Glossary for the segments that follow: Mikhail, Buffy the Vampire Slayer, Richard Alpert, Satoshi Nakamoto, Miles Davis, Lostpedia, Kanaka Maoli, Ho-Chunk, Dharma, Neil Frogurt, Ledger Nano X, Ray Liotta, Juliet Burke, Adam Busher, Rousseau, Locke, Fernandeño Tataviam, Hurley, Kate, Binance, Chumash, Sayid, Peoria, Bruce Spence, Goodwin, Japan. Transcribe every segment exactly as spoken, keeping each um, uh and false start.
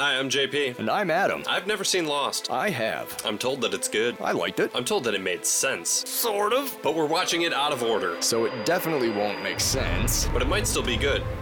Hi, I'm J P. And I'm Adam. I've never seen Lost. I have. I'm told that it's good. I liked it. I'm told that it made sense. Sort of. But we're watching it out of order. So it definitely won't make sense. But it might still be good.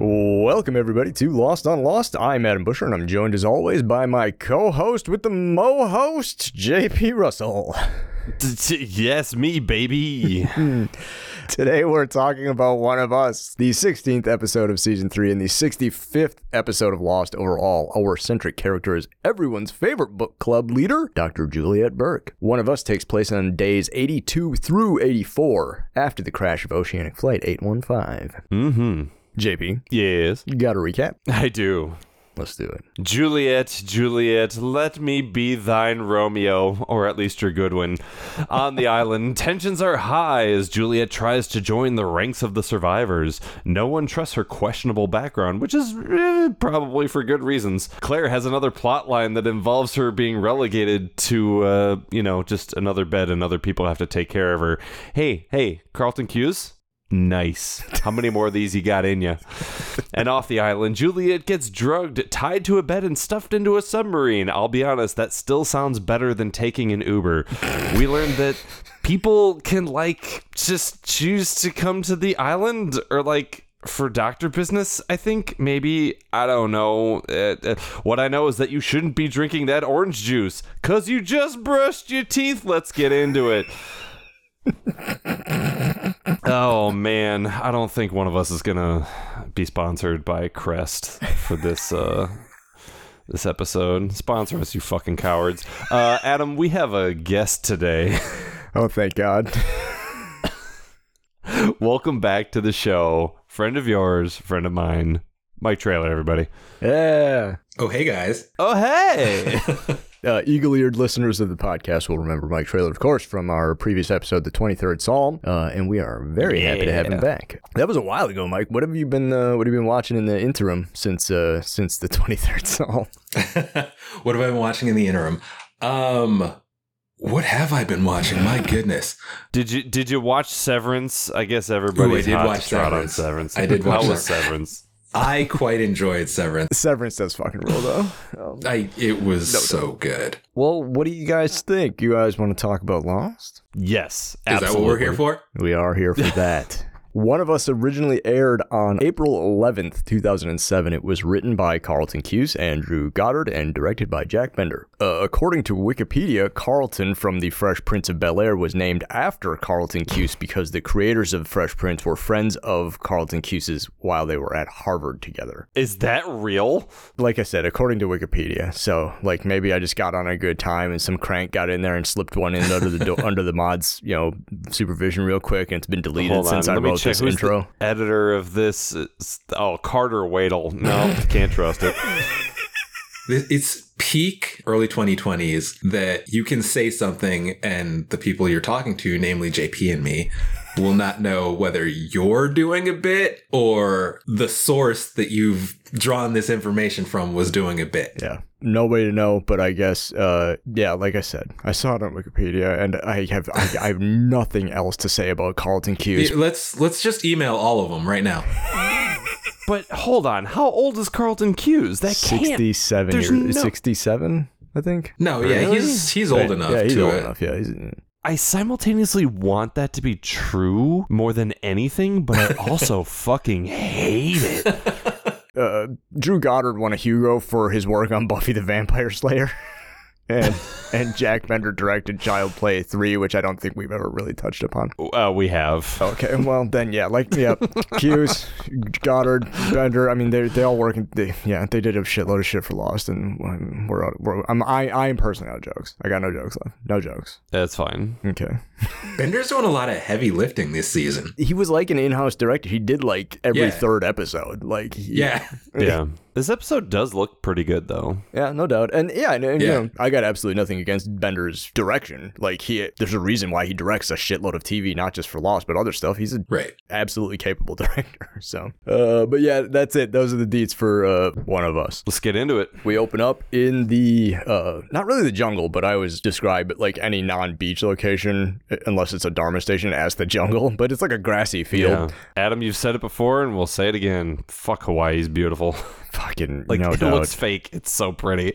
Welcome, everybody, to Lost on Lost. I'm Adam Busher, and I'm joined, as always, by my co-host with the mo-host, J P Russell. Yes, me, baby. Today we're talking about One of Us, the sixteenth episode of season three and the sixty-fifth episode of Lost overall. Our centric character is everyone's favorite book club leader, Doctor Juliet Burke. One of Us takes place on days eighty-two through eighty-four after the crash of Oceanic Flight eight one five. Mm-hmm. J P. Yes. You got a recap? I do. Let's do it. Juliet, Juliet, let me be thine Romeo, or at least your Goodwin. On the island, tensions are high as Juliet tries to join the ranks of the survivors. No one trusts her questionable background, which is eh, probably for good reasons. Claire has another plot line that involves her being relegated to, uh, you know, just another bed and other people have to take care of her. Hey, hey, Carlton Cuse? Nice. How many more of these you got in ya? And off the island, Juliet gets drugged, tied to a bed, and stuffed into a submarine. I'll be honest, that still sounds better than taking an Uber. We learned that people can, like, just choose to come to the island, or, like, for doctor business, I think, maybe. I don't know. Uh, uh, what I know is that you shouldn't be drinking that orange juice, because you just brushed your teeth. Let's get into it. Oh man, I don't think One of Us is gonna be sponsored by Crest for this uh this episode. Sponsor us, you fucking cowards. uh Adam, we have a guest today. Oh, thank God. Welcome back to the show, friend of yours, friend of mine, Mike Traylor, everybody. Yeah. Oh, hey guys. Oh, hey. Uh, eagle-eared listeners of the podcast will remember Mike Traylor, of course, from our previous episode, the twenty-third Psalm, uh, and we are very yeah. happy to have him back. That was a while ago, Mike. What have you been? Uh, what have you been watching in the interim since uh, since the twenty-third Psalm? What have I been watching in the interim? Um, what have I been watching? My goodness, did you did you watch Severance? I guess everybody did watch Severance. Severance. I did watch Severance. Severance. I quite enjoyed Severance. Severance does fucking rule, though. Um, I, it was no, so no. good. Well, what do you guys think? You guys want to talk about Lost? Yes, absolutely. Is that what we're here for? We are here for that. One of Us originally aired on April eleventh, two thousand seven. It was written by Carlton Cuse, Andrew Goddard, and directed by Jack Bender. Uh, according to Wikipedia, Carlton from The Fresh Prince of Bel-Air was named after Carlton Cuse because the creators of Fresh Prince were friends of Carlton Cuse's while they were at Harvard together. Is that real? Like I said, according to Wikipedia. So, like, maybe I just got on a good time and some crank got in there and slipped one in under the do- under the mods, you know, supervision real quick, and it's been deleted Hold since on, I wrote. Who's intro? The editor of this? Oh, Carter Waitl. No, can't trust it. It's peak early twenty twenties that you can say something and the people you're talking to, namely J P and me, will not know whether you're doing a bit or the source that you've drawn this information from was doing a bit. Yeah. No way to know, but I guess, uh, yeah, like I said, I saw it on Wikipedia, and I have I, I have nothing else to say about Carlton Cuse. Let's let's just email all of them right now. But hold on, how old is Carlton Cuse? That can't. sixty-seven years. No... sixty-seven, I think. No, yeah, really? he's he's old I, enough. Yeah, he's to old it. enough. Yeah, he's. I simultaneously want that to be true more than anything, but I also fucking hate it. Uh, Drew Goddard won a Hugo for his work on Buffy the Vampire Slayer, and and Jack Bender directed Child's Play three, which I don't think we've ever really touched upon. Uh, we have. Okay, well then, yeah, like yeah, Cuse, Goddard, Bender. I mean, they they all work. In, they, yeah, they did a shitload of shit for Lost, and we're, we're I'm I I'm personally out of jokes. I got no jokes left. No jokes. That's fine. Okay. Bender's doing a lot of heavy lifting this season. He was like an in-house director. He did like every yeah. third episode. Like he, yeah, yeah. This episode does look pretty good, though. Yeah, no doubt. And yeah, and, and, yeah. You know, I got absolutely nothing against Bender's direction. Like, he, there's a reason why he directs a shitload of T V, not just for Lost, but other stuff. He's an right. absolutely capable director. So, uh, but yeah, that's it. Those are the deets for uh, One of Us. Let's get into it. We open up in the, uh, not really the jungle, but I always describe it like any non-beach location, unless it's a Dharma station, as the jungle. But it's like a grassy field. Yeah. Adam, you've said it before, and we'll say it again. Fuck, Hawaii's beautiful. Fucking like, no it doubt. Looks fake. It's so pretty.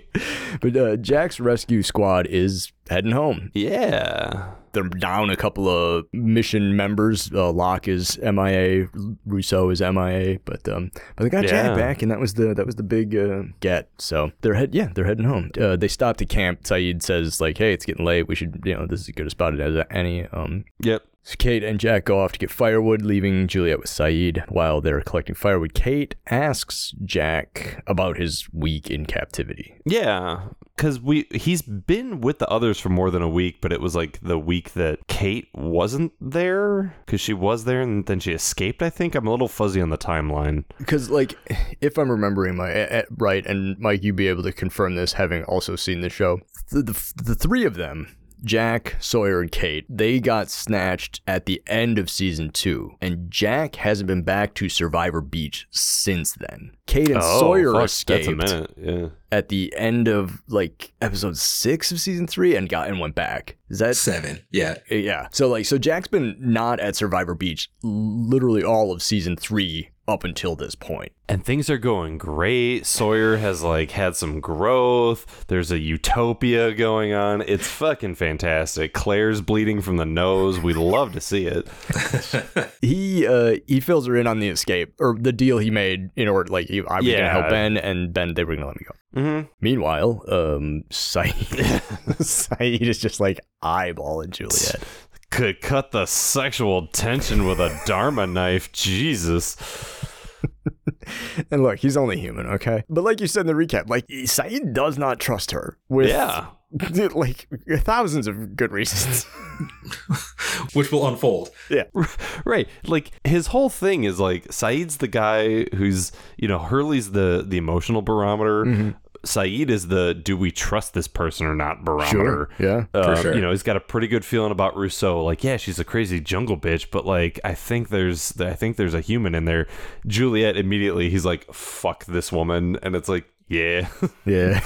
But uh, Jack's rescue squad is heading home. Yeah. They're down a couple of mission members. Uh, Locke is M I A. Rousseau is M I A. But um, but they got yeah. Jack back, and that was the that was the big uh, get. So they're head yeah they're heading home. Uh, they stopped to camp. Sayid says like, hey, it's getting late. We should, you know, this is as good a spot as any. Um. Yep. So Kate and Jack go off to get firewood, leaving Juliet with Sayid. While they're collecting firewood, Kate asks Jack about his week in captivity. Yeah, because we he's been with the others for more than a week, but it was like the week that Kate wasn't there, because she was there and then she escaped, I think. I'm a little fuzzy on the timeline. Because, like, if I'm remembering my uh, right, and Mike, you'd be able to confirm this, having also seen the show, the, the, the three of them... Jack, Sawyer, and Kate, they got snatched at the end of season two, and Jack hasn't been back to Survivor Beach since then. Kate and oh, Sawyer fuck, escaped that's a minute. Yeah. at the end of like episode six of season three and got and went back. Is that seven? Yeah. Yeah. So like, so Jack's been not at Survivor Beach literally all of season three up until this point. And things are going great. Sawyer has like had some growth. There's a utopia going on. It's fucking fantastic. Claire's bleeding from the nose. We love to see it. he uh, he fills her in on the escape or the deal he made in order, like he, I was yeah. going to help Ben, and Ben, they were going to let me go. Mm-hmm. Meanwhile, um, Sayid, Sayid is just like eyeballing Juliet. Could cut the sexual tension with a Dharma knife. Jesus. And look, he's only human, okay? But like you said in the recap, like, Sayid does not trust her with yeah. like thousands of good reasons. Which will unfold. Yeah. Right. Like, his whole thing is like, Said's the guy who's, you know, Hurley's the, the emotional barometer. Mm-hmm. Sayid is the do we trust this person or not barometer. Sure, yeah, um, for sure. You know, he's got a pretty good feeling about Rousseau. Like, yeah, she's a crazy jungle bitch, but like, I think there's, I think there's a human in there. Juliet immediately, he's like, fuck this woman, and it's like, yeah, yeah.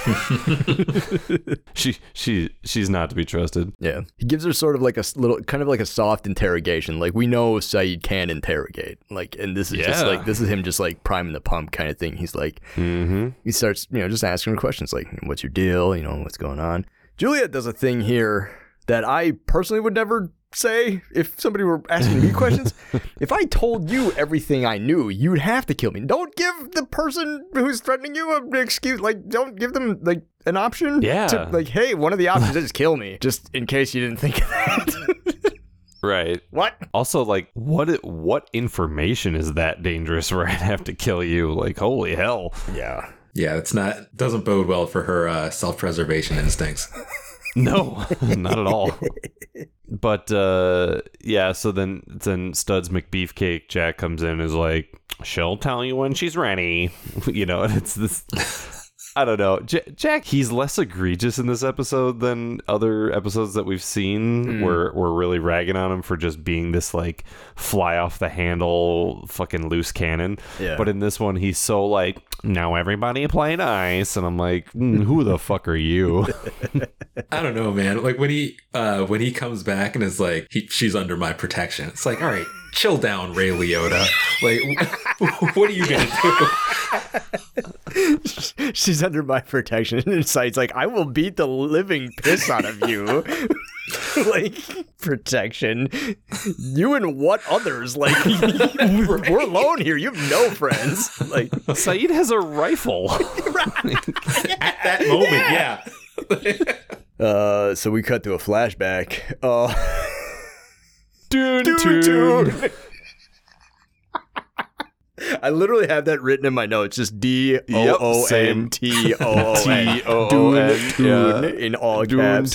she, she, she's not to be trusted. Yeah, he gives her sort of like a little, kind of like a soft interrogation. Like, we know Sayid can interrogate. Like, and this is yeah. just like this is him just like priming the pump kind of thing. He's like, mm-hmm. he starts, you know, just asking her questions like, "What's your deal? You know, what's going on?" Juliet does a thing here that I personally would never say if somebody were asking me questions. If I told you everything I knew, you'd have to kill me. Don't give the person who's threatening you an excuse. Like, don't give them like an option. Yeah. To, like, hey, one of the options is kill me, just in case you didn't think of that. Right. What? Also, like, what what information is that dangerous where I'd have to kill you? Like, holy hell. Yeah. Yeah, it's not, doesn't bode well for her uh, self-preservation instincts. No, not at all. But uh, yeah, so then then Studs McBeefcake Jack comes in and is like, she'll tell you when she's ready. You know, and it's this, I don't know. J- Jack, he's less egregious in this episode than other episodes that we've seen. Mm. We're, we're really ragging on him for just being this like fly off the handle fucking loose cannon. Yeah. But in this one, he's so like, now everybody play nice, and I'm like, mm, who the fuck are you? I don't know, man. Like, when he uh when he comes back and is like, he, she's under my protection, it's like, all right, chill down, Ray Liotta. Like, what are you gonna do? She's under my protection, and Sayid's like, I will beat the living piss out of you. Like, protection, you and what others? Like, right. We're alone here. You have no friends. Like, Sayid has a rifle. At that moment, yeah. yeah. Uh, so we cut to a flashback. Uh, dun, dun, dun. Dun. I literally have that written in my notes, just D O O M T O O N, Dune in all caps.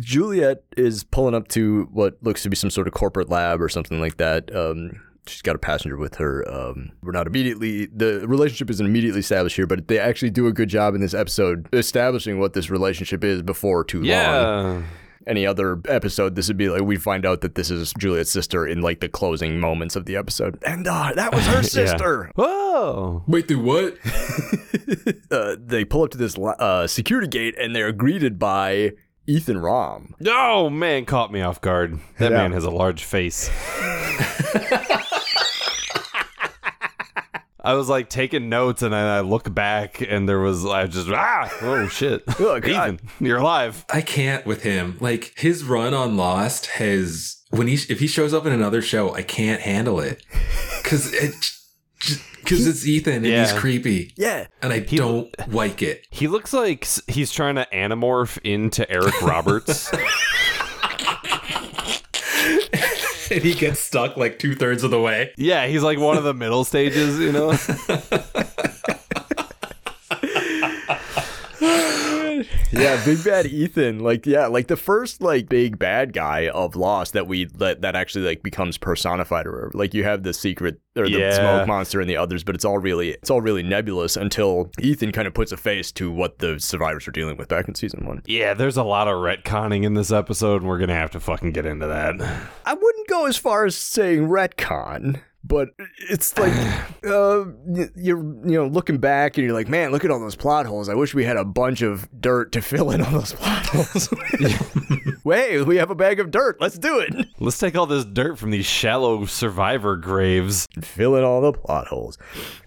Juliet is pulling up to what looks to be some sort of corporate lab or something like that. Um, she's got a passenger with her. Um, we're not immediately, the relationship isn't immediately established here, but they actually do a good job in this episode establishing what this relationship is before too yeah. long. Any other episode, this would be like, we find out that this is Juliet's sister in like the closing moments of the episode. And uh, that was her sister. yeah. Whoa. Wait, through what? uh, they pull up to this uh, security gate and they're greeted by Ethan Rom. Oh, man, caught me off guard. That yeah. man has a large face. I was like taking notes and I, I look back and there was, I just, ah, oh shit. Oh, Ethan, you're alive. I can't with him. Like his run on Lost has, when he, if he shows up in another show, I can't handle it. Cause it, just, Because it's Ethan and yeah. he's creepy. Yeah. And I he, don't like it. He looks like he's trying to anamorph into Eric Roberts. And he gets stuck like two thirds of the way. Yeah, he's like one of the middle stages, you know? Yeah, big bad Ethan. Like, yeah, like the first like big bad guy of Lost that we that, that actually like becomes personified, or like you have the secret or the yeah. smoke monster and the others, but it's all really it's all really nebulous until Ethan kind of puts a face to what the survivors are dealing with back in season one. Yeah, there's a lot of retconning in this episode, and we're gonna have to fucking get into that. I wouldn't go as far as saying retcon. But it's like, uh, you're, you know, looking back and you're like, man, look at all those plot holes. I wish we had a bunch of dirt to fill in all those plot holes. Wait, we have a bag of dirt. Let's do it. Let's take all this dirt from these shallow survivor graves. Fill in all the plot holes.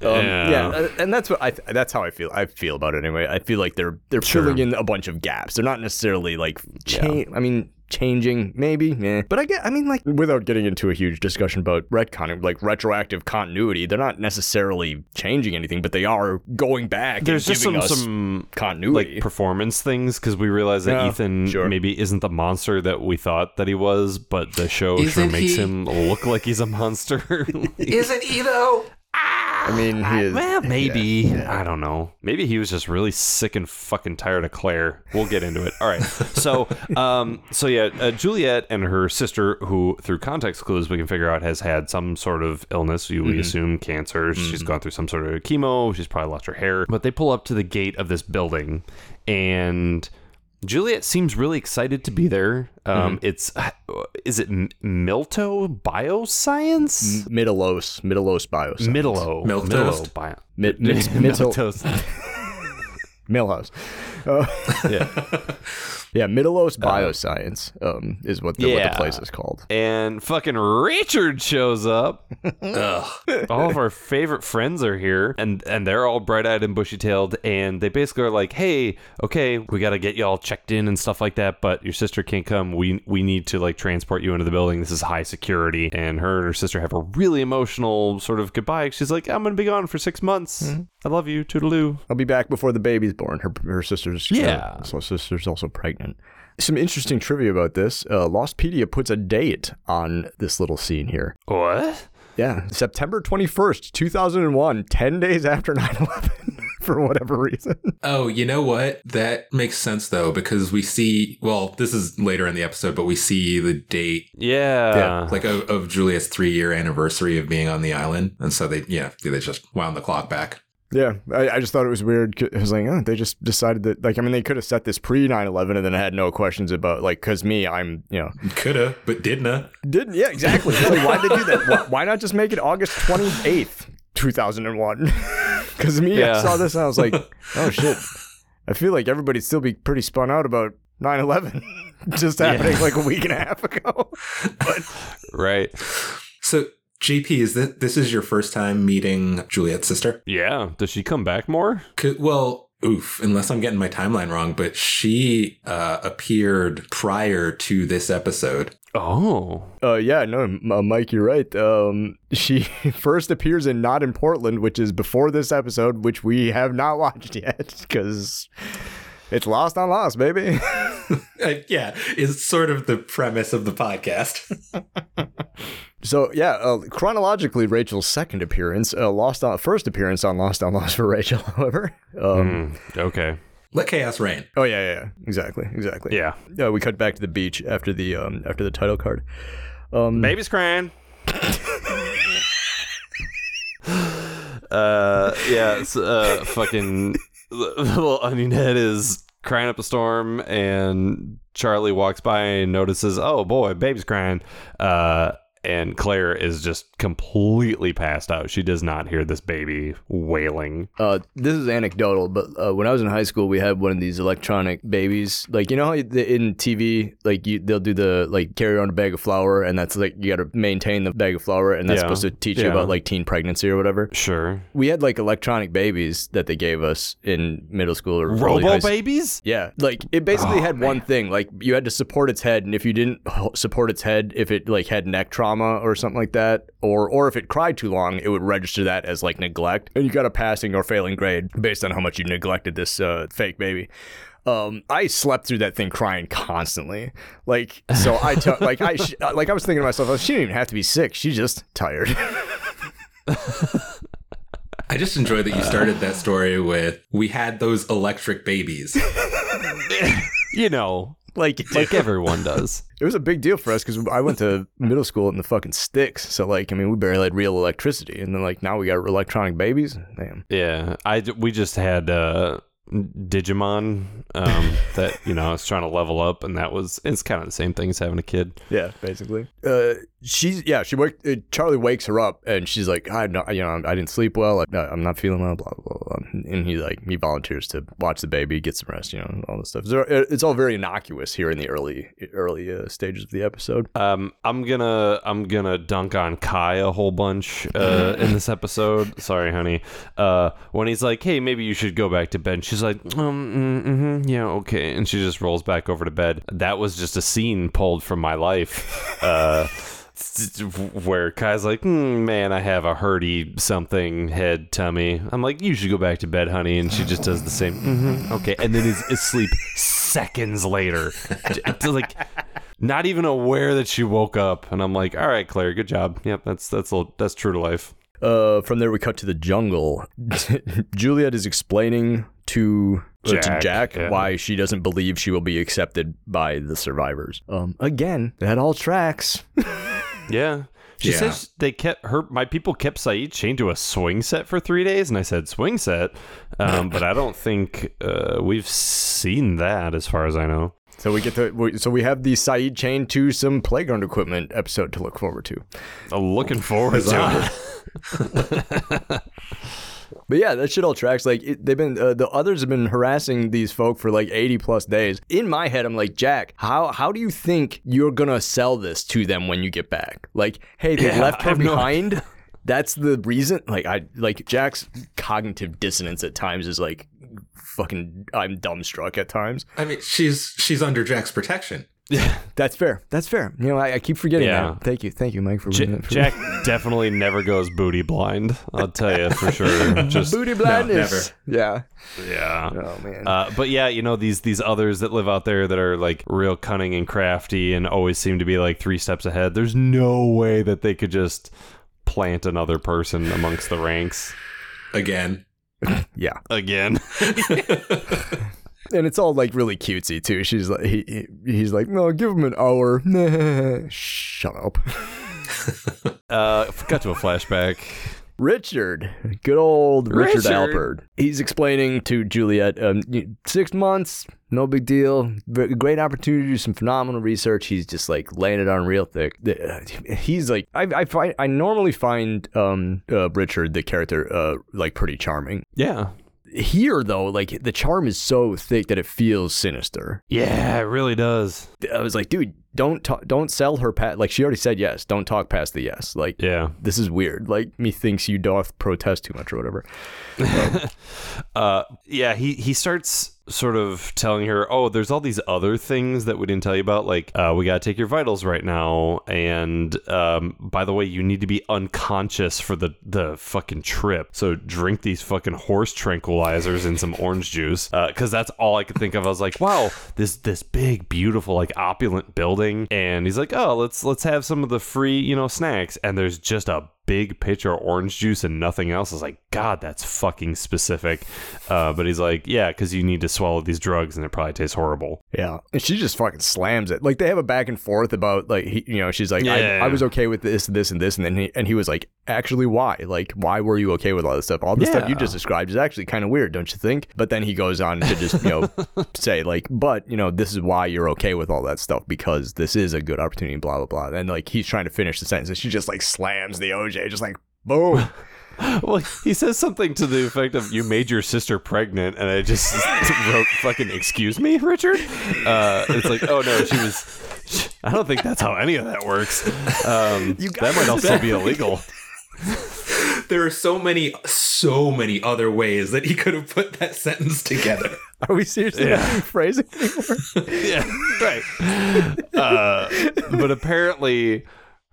Um, yeah. yeah. And that's what I, that's how I feel. I feel about it anyway. I feel like they're, they're sure. filling in a bunch of gaps. They're not necessarily like, change. Yeah. I mean... changing maybe yeah. but I get I mean like without getting into a huge discussion about retconning, like retroactive continuity, they're not necessarily changing anything, but they are going back there's and just giving some, us some continuity like performance things, because we realize that yeah, Ethan sure. maybe isn't the monster that we thought that he was, but the show isn't sure makes he... him look like he's a monster. Like... isn't he though? I mean, he is, well, maybe. Yeah, yeah. I don't know. Maybe he was just really sick and fucking tired of Claire. We'll get into it. All right. So, um, so yeah, uh, Juliet and her sister, who through context clues we can figure out has had some sort of illness. You mm-hmm. we assume cancer. Mm-hmm. She's gone through some sort of chemo. She's probably lost her hair. But they pull up to the gate of this building, and Juliet seems really excited to be there. Um, mm-hmm. It's, uh, is it M- Mittelos Bioscience? M- Mittelos, Mittelos Bioscience. Mittelo. Mittelos. Bio- Mi- Mi- Mittelos. Milhouse. Uh, yeah. Yeah, Mittelos Bioscience um, is what the, yeah. what the place is called. And fucking Richard shows up. All of our favorite friends are here, and, and they're all bright-eyed and bushy-tailed, and they basically are like, hey, okay, we got to get y'all checked in and stuff like that, but your sister can't come. We we need to, like, transport you into the building. This is high security. And her and her sister have a really emotional sort of goodbye. She's like, I'm going to be gone for six months. Mm-hmm. I love you. Toodaloo. I'll be back before the baby's born. Her her sister's, yeah. uh, so sister's also pregnant. Some interesting trivia about this. Uh, Lostpedia puts a date on this little scene here. What? Yeah. September twenty-first, two thousand one, ten days after nine eleven, for whatever reason. Oh, you know what? That makes sense, though, because we see, well, this is later in the episode, but we see the date. Yeah. yeah like of, of Juliet's three-year anniversary of being on the island. And so they, yeah, they just wound the clock back. Yeah, I, I just thought it was weird. I was like, oh, they just decided that, like, I mean, they could have set this pre nine eleven and then had no questions about, like, because me, I'm, you know. Coulda, but didna. Didn't, yeah, exactly. Like, why'd they do that? Why, why not just make it August twenty-eighth, two thousand one? Because me, yeah. I saw this and I was like, oh, shit. I feel like everybody'd still be pretty spun out about nine eleven just happening yeah. like a week and a half ago. But right. So. J P, is this, this is your first time meeting Juliet's sister? Yeah. Does she come back more? Could, well, oof, unless I'm getting my timeline wrong, but she uh, appeared prior to this episode. Oh. Uh, yeah, no, Mike, you're right. Um, she first appears in Not in Portland, which is before this episode, which we have not watched yet because... it's Lost on Lost, baby. Yeah, is sort of the premise of the podcast. So, yeah, uh, chronologically, Rachel's second appearance, uh, Lost on first appearance on Lost on Lost for Rachel, however. Um, mm, okay. Let chaos reign. Oh, yeah, yeah, exactly, exactly. Yeah. Uh, we cut back to the beach after the um, after the title card. Um, Baby's crying. Uh, yeah, so, uh, fucking the little onion head is crying up a storm, and Charlie walks by and notices, oh boy, baby's crying. Uh, and Claire is just completely passed out. She does not hear this baby wailing. Uh, this is anecdotal, but uh, when I was in high school, we had one of these electronic babies. Like, you know how in T V, like you, they'll do the, like, carry around a bag of flour, and that's like, you got to maintain the bag of flour, and that's yeah. supposed to teach yeah. you about, like, teen pregnancy or whatever. Sure. We had, like, electronic babies that they gave us in middle school or early high school. Robo-babies? Yeah. Like, it basically oh, had man. one thing. Like, you had to support its head, and if you didn't support its head, if it, like, had neck trauma, or something like that, or or if it cried too long, it would register that as like neglect, and you got a passing or failing grade based on how much you neglected this uh, fake baby. Um, I slept through that thing crying constantly. Like so, I t- like I sh- like I was thinking to myself, she didn't even have to be sick; she's just tired. I just enjoyed that you started that story with we had those electric babies. You know. Like, like everyone does. It was a big deal for us because I went to middle school in the fucking sticks. So, like, I mean, we barely had real electricity. And then, like, now we got electronic babies. Damn. Yeah. I, we just had uh, Digimon um, that, you know, I was trying to level up. And that was, it's kind of the same thing as having a kid. Yeah, basically. Uh, she's, yeah, she waked, uh, Charlie wakes her up and she's like, I know, you know, I didn't sleep well. I, I'm not feeling well, blah, blah, blah. And he like, he volunteers to watch the baby, get some rest, you know, all this stuff. It's all very innocuous here in the early, early uh, stages of the episode. Um, I'm gonna, I'm gonna dunk on Kai a whole bunch uh, in this episode. Sorry, honey. Uh, when he's like, hey, maybe you should go back to bed. She's like, um, mm-hmm, yeah, okay. And she just rolls back over to bed. That was just a scene pulled from my life. Uh, where Kai's like, mm, man, I have a hurdy something head tummy. I'm like, you should go back to bed, honey. And she just does the same. Mm-hmm, okay. And then is asleep seconds later. Like, not even aware that she woke up. And I'm like, all right, Claire, good job. Yep, that's that's a, that's true to life. Uh, from there, we cut to the jungle. Juliet is explaining to Jack, to Jack yeah. why she doesn't believe she will be accepted by the survivors. Um, again, that all tracks. Yeah. She yeah. says they kept her, my people kept Sayid chained to a swing set for three days. And I said, swing set. Um, but I don't think uh, we've seen that as far as I know. So we get to, so we have the Sayid chained to some playground equipment episode to look forward to. I'm looking forward to it. But yeah, that shit all tracks. Like it, they've been, uh, the others have been harassing these folk for like eighty plus days. In my head, I'm like, Jack, how how do you think you're gonna sell this to them when you get back? Like, hey, they yeah, left her behind. No... That's the reason. Like I like Jack's cognitive dissonance at times is like, fucking, I'm dumbstruck at times. I mean, she's she's under Jack's protection. Yeah, that's fair. That's fair. You know, I, I keep forgetting yeah. that. Thank you. Thank you, Mike, for J- that. For Jack me. Definitely never goes booty blind. I'll tell you for sure. Just, booty blindness. No, never. Yeah. Yeah. Oh, man. Uh, but yeah, you know, these these others that live out there that are like real cunning and crafty and always seem to be like three steps ahead. There's no way that they could just plant another person amongst the ranks. Again. Yeah. Again. And it's all like really cutesy too. She's like, he, he, he's like, no, give him an hour. Nah, shut up. uh, got to a flashback. Richard, good old Richard, Richard Alpert. He's explaining to Juliet, um, six months, no big deal. Great opportunity to do some phenomenal research. He's just like laying it on real thick. He's like, I, I find, I normally find um, uh, Richard, the character, uh, like pretty charming. Yeah. Here, though, like, the charm is so thick that it feels sinister. Yeah, it really does. I was like, dude, don't talk, don't sell her past, like, she already said yes, don't talk past the yes. Like, yeah, this is weird. Like, methinks you doth protest too much or whatever. Um, uh, yeah, he, he starts sort of telling her, oh, there's all these other things that we didn't tell you about, like, uh, we gotta take your vitals right now, and um, by the way, you need to be unconscious for the, the fucking trip, so drink these fucking horse tranquilizers and some orange juice, uh, cause that's all I could think of. I was like, wow, this this big, beautiful, like, opulent building, and he's like, oh, let's let's have some of the free, you know, snacks, and there's just a big pitcher of orange juice and nothing else. I was like, God, that's fucking specific. Uh, but he's like, yeah, because you need to swallow these drugs and it probably tastes horrible. Yeah. And she just fucking slams it. Like, they have a back and forth about, like, he, you know, she's like, yeah, I, yeah. I was okay with this, this, and this. And then he, and he was like, actually, why? Like, why were you okay with all this stuff? All the yeah. stuff you just described is actually kind of weird, don't you think? But then he goes on to just, you know, say, like, but, you know, this is why you're okay with all that stuff, because this is a good opportunity, blah, blah, blah. And, like, he's trying to finish the sentence. And she just, like, slams the O J, just like, boom. Well, he says something to the effect of, you made your sister pregnant, and I just wrote, fucking, excuse me, Richard? Uh, it's like, oh, no, she was... I don't think that's how any of that works. Um, that might also be illegal. There are so many, so many other ways that he could have put that sentence together. Are we seriously yeah. not phrasing anymore? Yeah, right. Uh, but apparently...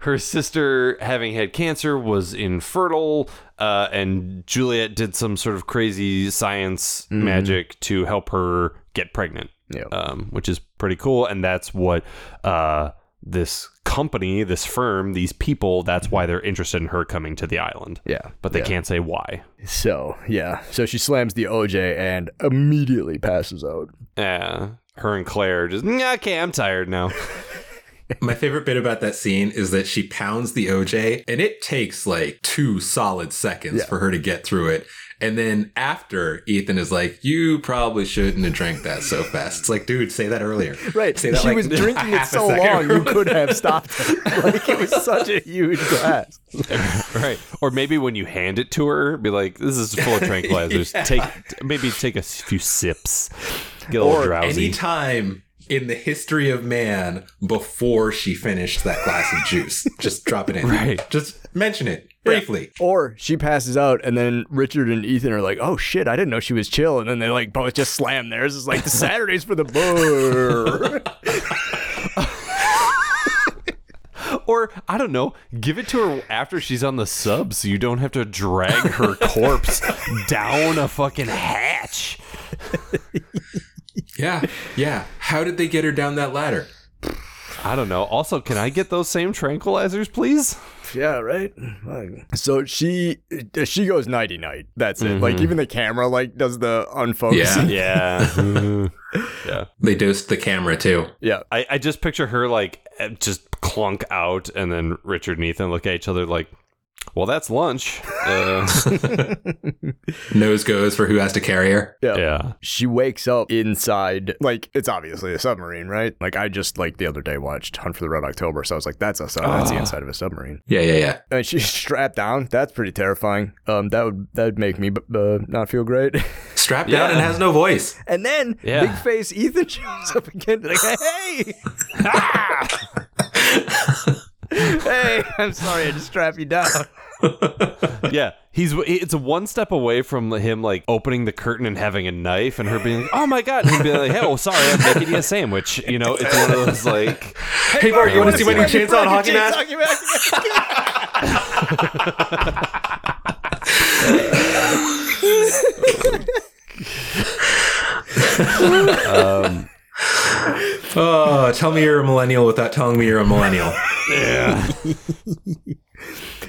her sister, having had cancer, was infertile, uh, and Juliet did some sort of crazy science mm. magic to help her get pregnant, yeah. um, which is pretty cool. And that's what uh, this company, this firm, these people, that's why they're interested in her coming to the island. Yeah. But they yeah. can't say why. So, yeah. So she slams the O J and immediately passes out. Yeah. Her and Claire just, okay, I'm tired now. My favorite bit about that scene is that she pounds the O J, and it takes like two solid seconds yeah. for her to get through it. And then after, Ethan is like, you probably shouldn't have drank that so fast. It's like, dude, say that earlier. Right. Say that she like was drinking it so long, you could have stopped it. Like, it was such a huge glass. Right. Or maybe when you hand it to her, be like, this is full of tranquilizers. yeah. Take Maybe take a few sips. Get a or little drowsy. Anytime... in the history of man, before she finished that glass of juice, just drop it in. Right. Just mention it briefly. Yeah. Or she passes out, and then Richard and Ethan are like, "Oh shit, I didn't know she was chill." And then they like both just slam theirs. It's like the Saturdays for the burr. Or, I don't know, give it to her after she's on the sub so you don't have to drag her corpse down a fucking hatch. Yeah, yeah. How did they get her down that ladder? I don't know. Also, can I get those same tranquilizers, please? Yeah, right. So she she goes nighty night. That's it. Mm-hmm. Like, even the camera like does the unfocusing. Yeah, yeah. yeah. They dosed the camera too. Yeah. I, I just picture her like just clunk out, and then Richard and Ethan look at each other like, well, that's lunch. Uh. Nose goes for who has to carry her. Yeah. yeah. She wakes up inside, like, it's obviously a submarine, right? Like, I just, like, the other day watched Hunt for the Red October, so I was like, that's a sub- uh. that's the inside of a submarine. Yeah, yeah, yeah. And she's strapped down. That's pretty terrifying. Um, That would that would make me b- uh, not feel great. Strapped yeah. down and has no voice. And then, yeah. big face Ethan shows up again, like, hey! ah! Hey, I'm sorry, I just strapped you down. yeah, he's it's one step away from him like opening the curtain and having a knife, and her being like, "Oh my god," and he'd be like, "Hey, oh sorry, I'm making you a sandwich." You know, it's one of those like, "Hey, hey Bart, you want to see my new chainsaw and hockey mask?" um, oh, tell me you're a millennial without telling me you're a millennial. Yeah.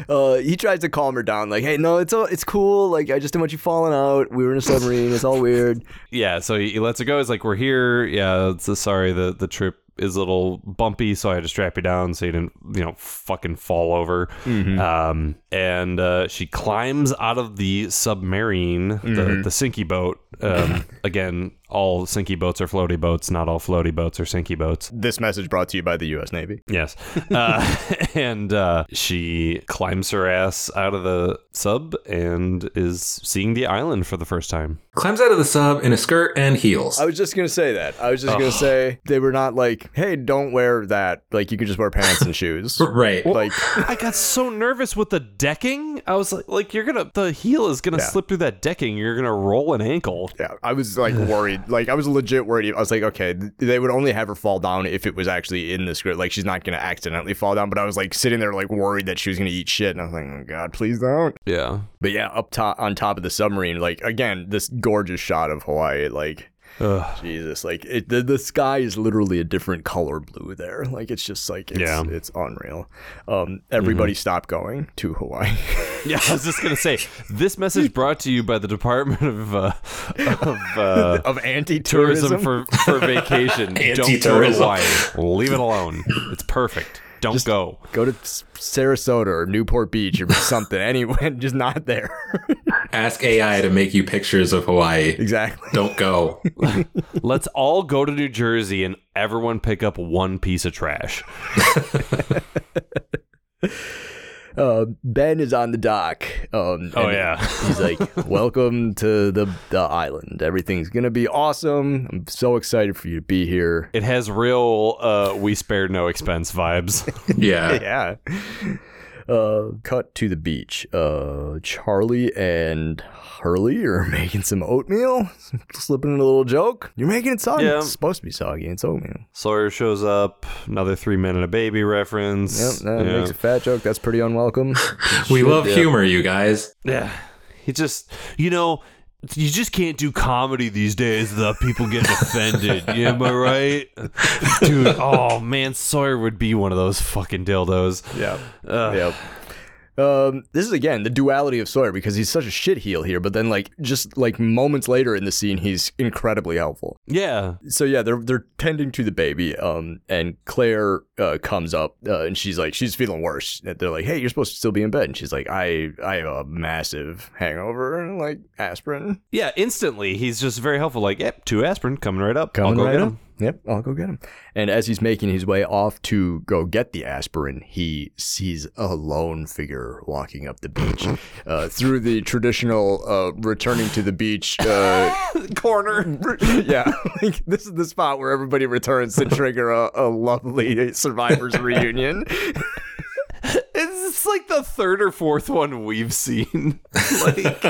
uh, he tries to calm her down, like, "Hey, no, it's all, it's cool. Like, I just didn't want you falling out. We were in a submarine. It's all weird." Yeah. So he, he lets her go. He's like, "We're here. Yeah. So sorry, the the trip is a little bumpy, so I had to strap you down so you didn't, you know, fucking fall over." Mm-hmm. Um, and uh, she climbs out of the submarine, mm-hmm. the the sinky boat. Um, again, all sinky boats are floaty boats. Not all floaty boats are sinky boats. This message brought to you by the U S Navy. Yes. Uh, and uh, she climbs her ass out of the sub and is seeing the island for the first time. Climbs out of the sub in a skirt and heels. I was just going to say that. I was just going to say they were not like, hey, don't wear that. Like, you could just wear pants and shoes. Right. Well, like, I got so nervous with the decking. I was like, like you're going to, the heel is going to yeah. slip through that decking. You're going to roll an ankle. Yeah, I was like worried. Like, I was legit worried. I was like, okay, they would only have her fall down if it was actually in the script. Like, she's not going to accidentally fall down. But I was like sitting there like worried that she was going to eat shit. And I was like, oh, God, please don't. Yeah. But yeah, up top on top of the submarine, like, again, this gorgeous shot of Hawaii, like. Ugh. Jesus, like it, the, the sky is literally a different color blue there. Like it's just like it's yeah. it's unreal. Um, everybody mm-hmm. stop going to Hawaii. Yeah, I was just gonna say this message brought to you by the Department of uh, of uh, of anti-tourism for for vacation. Don't go to Hawaii. Leave it alone. It's perfect. Don't just go. Go to Sarasota or Newport Beach or something. Anyway, just not there. Ask A I to make you pictures of Hawaii. Exactly. Don't go. Let's all go to New Jersey and everyone pick up one piece of trash. Uh, Ben is on the dock. Um, oh, yeah. He's like, welcome to the, the island. Everything's going to be awesome. I'm so excited for you to be here. It has real uh, we spared no expense vibes. Yeah. Yeah. Uh, cut to the beach. Uh, Charlie and Hurley are making some oatmeal. Slipping in a little joke. You're making it soggy. Yeah. It's supposed to be soggy. It's oatmeal. Sawyer shows up. Another three men and a baby reference. Yep, that yeah. makes a fat joke. That's pretty unwelcome. We love dip. humor, you guys. Yeah. He just, you know, you just can't do comedy these days without people getting offended. Yeah, am I right? Dude, oh man, Sawyer would be one of those fucking dildos. Yeah. Uh, yep. Um, this is, again, the duality of Sawyer, because he's such a shit heel here, but then, like, just, like, moments later in the scene, he's incredibly helpful. Yeah. So, yeah, they're they're tending to the baby, um, and Claire uh, comes up, uh, and she's, like, she's feeling worse. They're like, hey, you're supposed to still be in bed. And she's like, I, I have a massive hangover, like, aspirin. Yeah, instantly, he's just very helpful, like, yep, two aspirin, coming right up. Coming I'll go right get up. Him. Yep, I'll go get him. And as he's making his way off to go get the aspirin, he sees a lone figure walking up the beach uh, through the traditional uh, returning to the beach uh, corner. Yeah, like, this is the spot where everybody returns to trigger a, a lovely Survivor's reunion. It's like the third or fourth one we've seen. Like,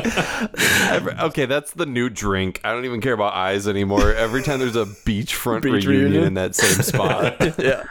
every, okay, that's the new drink. I don't even care about eyes anymore. Every time there's a beachfront beach reunion, reunion in that same spot. Yeah.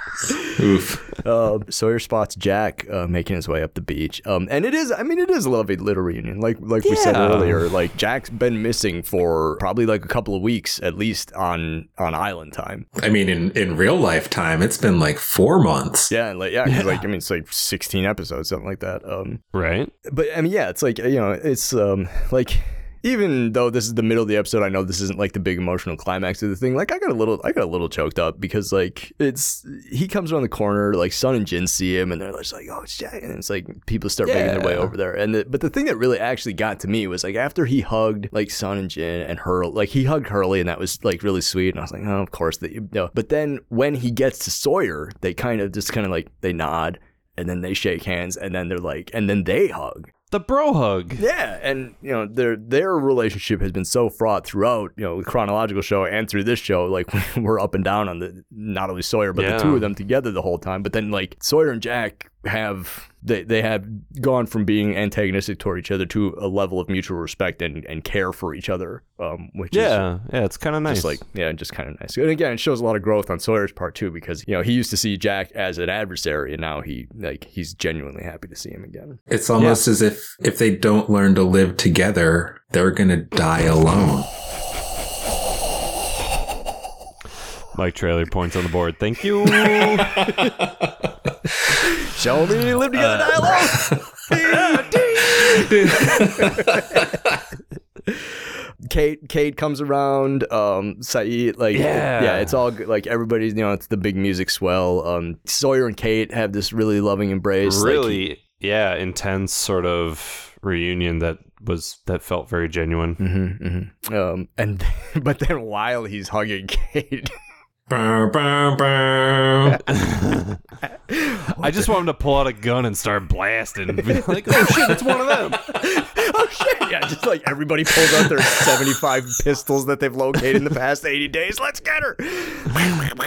Oof. Uh, Sawyer spots Jack uh, making his way up the beach. Um, and it is, I mean, it is a lovely little reunion. Like, like yeah. we said earlier, like Jack's been missing for probably like a couple of weeks, at least on, on island time. I mean, in, in real life time, it's been like four months. Yeah. Like, yeah, yeah. Like, I mean, it's like sixteen episodes, something like that. Um, right. But I mean, yeah, it's like, you know, it's um, like, even though this is the middle of the episode, I know this isn't like the big emotional climax of the thing. Like I got a little, I got a little choked up because like it's, he comes around the corner, like Son and Jin see him and they're just like, oh, it's Jack. And it's like people start yeah. making their way over there. And the, but the thing that really actually got to me was like after he hugged like Son and Jin and Hurley, like he hugged Hurley and that was like really sweet. And I was like, oh, of course that you know. But then when he gets to Sawyer, they kind of just kind of like, they nod. And then they shake hands, and then they're like, and then they hug. The bro hug. Yeah, and, you know, their their relationship has been so fraught throughout, you know, the chronological show and through this show, like, we're up and down on the, not only Sawyer, but yeah. the two of them together the whole time. But then, like, Sawyer and Jack have, they, they have gone from being antagonistic toward each other to a level of mutual respect and, and care for each other, um, which yeah, is... Yeah, it's kind of nice. Just like, yeah, just kind of nice. And again, it shows a lot of growth on Sawyer's part, too, because, you know, he used to see Jack as an adversary, and now he, like, he's genuinely happy to see him again. It's almost yeah. as if If they don't learn to live together, they're going to die alone. Mike Traylor points on the board. Thank you. Show me live together, uh, die alone. Kate, Kate comes around. Um, Sayid, like, yeah. yeah, it's all good. Like everybody's, you know, it's the big music swell. Um, Sawyer and Kate have this really loving embrace. Really. Like, yeah, intense sort of reunion that was that felt very genuine. Mm-hmm, mm-hmm. Um, and but then while he's hugging Kate, bow, bow, bow. I just want him to pull out a gun and start blasting. And be like, oh shit, it's one of them. Oh shit, yeah, just like everybody pulls out their seventy-five pistols that they've located in the past eighty days. Let's get her.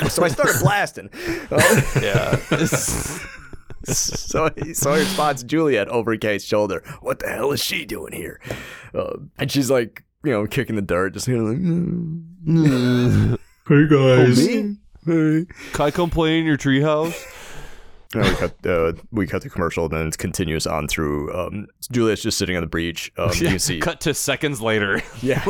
So I started blasting. Oh. Yeah. So he Sawyer spots Juliet over Kate's shoulder. What the hell is she doing here? Uh, and she's like, you know, kicking the dirt, just you know, like, mm, mm. Hey guys, oh, hey. Can I come play in your treehouse? No, we cut. Uh, we cut the commercial, and then it continues on through. Um, Juliet's just sitting on the breach. Um, yeah, you see. Cut to seconds later. Yeah.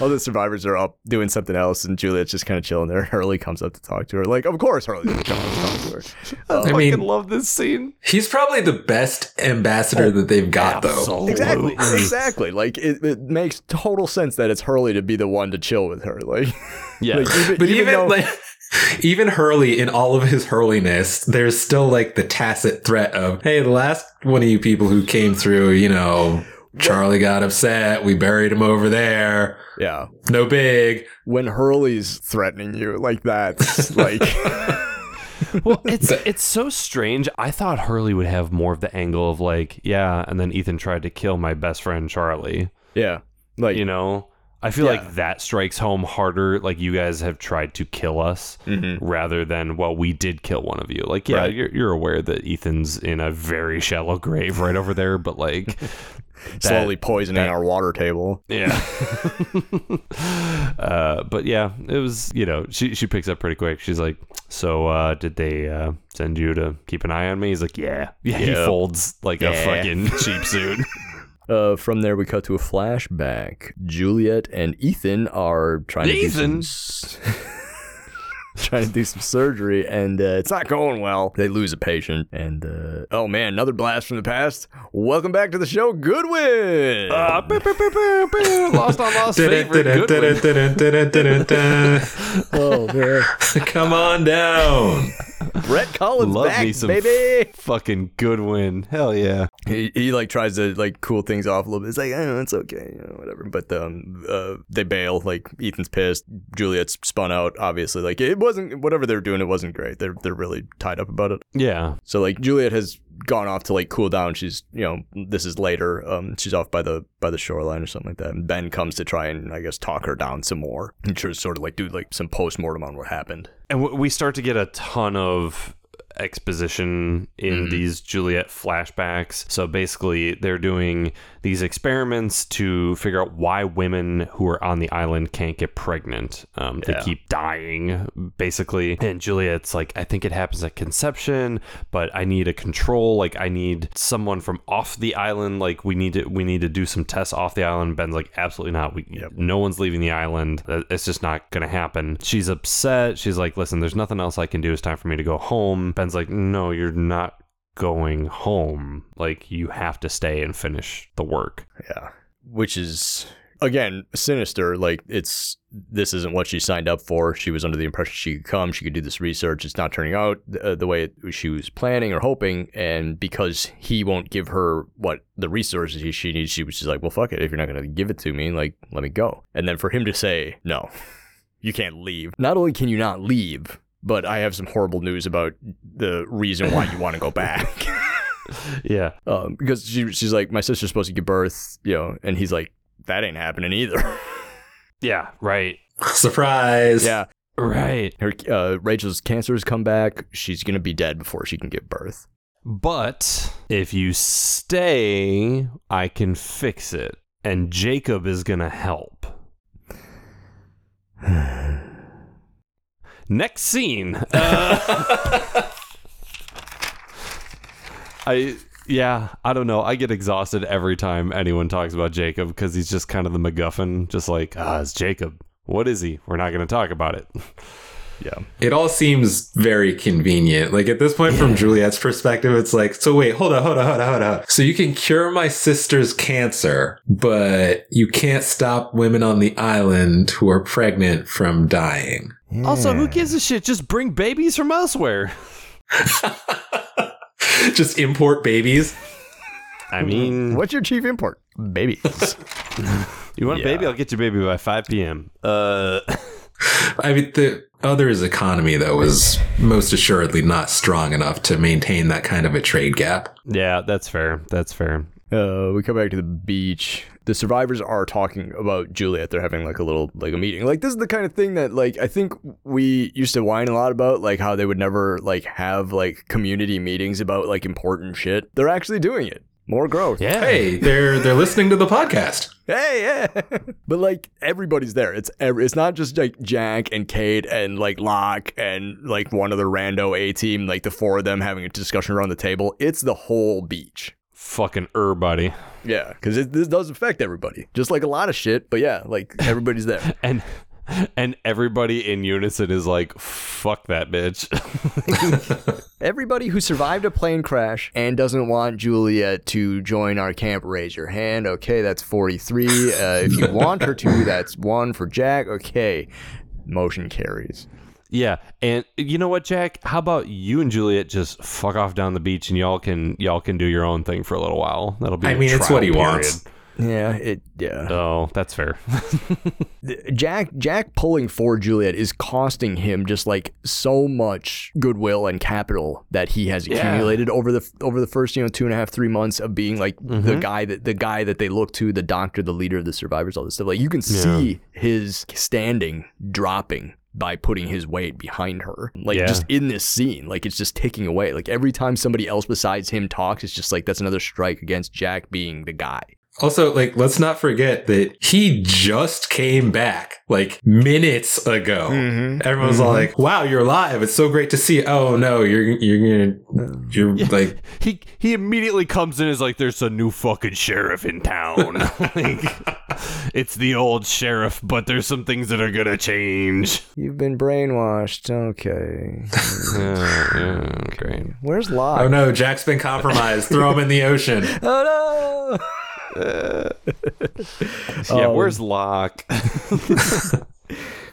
all the survivors are up doing something else, and Juliet's just kind of chilling there. Hurley comes up to talk to her. Like, of course Hurley comes up to talk to her. I, I mean, fucking love this scene. He's probably the best ambassador oh, that they've got, absolutely. though. Exactly, exactly. Like, it, it makes total sense that it's Hurley to be the one to chill with her. Like, yeah. Like, even, but even, even though, like. Even Hurley, in all of his Hurliness, there's still like the tacit threat of, hey, the last one of you people who came through, you know, Charlie got upset. We buried him over there. Yeah. No big. When Hurley's threatening you like that, like... Well, it's it's so strange. I thought Hurley would have more of the angle of like, yeah, and then Ethan tried to kill my best friend, Charlie. Yeah. Like, you know... I feel yeah. like that strikes home harder. Like, you guys have tried to kill us mm-hmm. rather than, well, we did kill one of you. Like, yeah, right. you're, you're aware that Ethan's in a very shallow grave right over there, but like that, slowly poisoning that, our water table. Yeah. uh, but yeah, it was, you know, she, she picks up pretty quick. She's like, so uh, did they uh, send you to keep an eye on me? He's like, yeah. Yeah. He folds like yeah. a fucking cheap suit. Uh, from there, we cut to a flashback. Juliet and Ethan are trying Ethan. to do some, trying to do some surgery, and uh, it's not going well. They lose a patient, and uh, oh man, another blast from the past. Welcome back to the show, Goodwin. Uh, boop, boop, boop, boop, boop. Lost on Lost favorite Goodwin. Oh man, come on down. Brett Collins Love back, me some baby. Fucking Goodwin. Hell yeah. He, he like tries to like cool things off a little bit. It's like, oh, it's okay, you know, whatever. But um, uh, they bail. Like, Ethan's pissed. Juliet's spun out. Obviously, like, it wasn't whatever they were doing. It wasn't great. They're they're really tied up about it. Yeah. So like, Juliet has gone off to like cool down. She's, you know, this is later. Um, she's off by the by the shoreline or something like that. And Ben comes to try and I guess talk her down some more. And sure, sort of like do like some post mortem on what happened. And we start to get a ton of exposition in mm-hmm. these Juliet flashbacks. So basically, they're doing these experiments to figure out why women who are on the island can't get pregnant. Um, they yeah. keep dying, basically. And Juliet's like, I think it happens at conception, but I need a control. Like, I need someone from off the island. Like, we need to we need to do some tests off the island. Ben's like, absolutely not. We yep. no one's leaving the island. It's just not gonna happen. She's upset. She's like, listen, there's nothing else I can do. It's time for me to go home. Ben's like, no, you're not going home. Like, you have to stay and finish the work. Yeah. Which is, again, sinister. Like, it's, this isn't what she signed up for. She was under the impression she could come, she could do this research. It's not turning out uh, the way it, she was planning or hoping. And because he won't give her what the resources she needs, she was just like, well, fuck it. If you're not going to give it to me, like, let me go. And then for him to say, no, you can't leave. Not only can you not leave, but I have some horrible news about the reason why you want to go back. Yeah. Um, because she, she's like, my sister's supposed to give birth, you know, and he's like, that ain't happening either. Yeah, right. Surprise. Yeah. Right. Her, uh, Rachel's cancer has come back. She's going to be dead before she can give birth. But if you stay, I can fix it. And Jacob is going to help. Next scene. Uh, I yeah, I don't know. I get exhausted every time anyone talks about Jacob because he's just kind of the MacGuffin. Just like, ah, it's Jacob. What is he? We're not going to talk about it. Yeah. It all seems very convenient. Like, at this point, from Juliet's perspective, it's like, so wait, hold on, hold on, hold on, hold on. So you can cure my sister's cancer, but you can't stop women on the island who are pregnant from dying. Yeah. Also, who gives a shit? Just bring babies from elsewhere. Just import babies. I mean, what's your chief import? Babies. You want yeah. a baby? I'll get your baby by five p.m. Uh... I mean, the others' economy, though, was most assuredly not strong enough to maintain that kind of a trade gap. Yeah, that's fair. That's fair. Uh, we come back to the beach. The survivors are talking about Juliet. They're having like a little like a meeting. Like, this is the kind of thing that like I think we used to whine a lot about, like how they would never like have like community meetings about like important shit. They're actually doing it. More growth. Yeah. Hey, they're they're listening to the podcast. Hey, yeah. But like, everybody's there. It's every, it's not just like Jack and Kate and like Locke and like one other rando A team. Like the four of them having a discussion around the table. It's the whole beach. fucking everybody. Yeah, because this does affect everybody, just like a lot of shit. But yeah, like everybody's there, and and everybody in unison is like, "Fuck that bitch." Everybody who survived a plane crash and doesn't want Juliet to join our camp, raise your hand. Okay, that's forty-three. Uh, if you want her to, that's one for Jack. Okay, motion carries. Yeah, and you know what, Jack? How about you and Juliet just fuck off down the beach, and y'all can y'all can do your own thing for a little while. That'll be. I mean, it's what he period. wants. Yeah, it. Yeah. Oh, that's fair. Jack Jack pulling for Juliet is costing him just like so much goodwill and capital that he has accumulated yeah. over the over the first you know two and a half three months of being like mm-hmm. the guy that the guy that they look to, the doctor, the leader of the survivors, all this stuff. Like you can see yeah. his standing dropping by putting his weight behind her. Like yeah. just in this scene, like it's just ticking away. Like every time somebody else besides him talks, it's just like that's another strike against Jack being the guy. Also, like, let's not forget that he just came back like minutes ago. Mm-hmm. Everyone's mm-hmm. all like, "Wow, you're alive! It's so great to see you." Oh no, you're you're gonna you're yeah. like he he immediately comes in and is like, "There's a new fucking sheriff in town. Like, it's the old sheriff, but there's some things that are gonna change." You've been brainwashed. Okay. yeah, yeah, okay. Where's Locke? Oh no, Jack's been compromised. Throw him in the ocean. Oh no. Uh, yeah, um, where's Locke?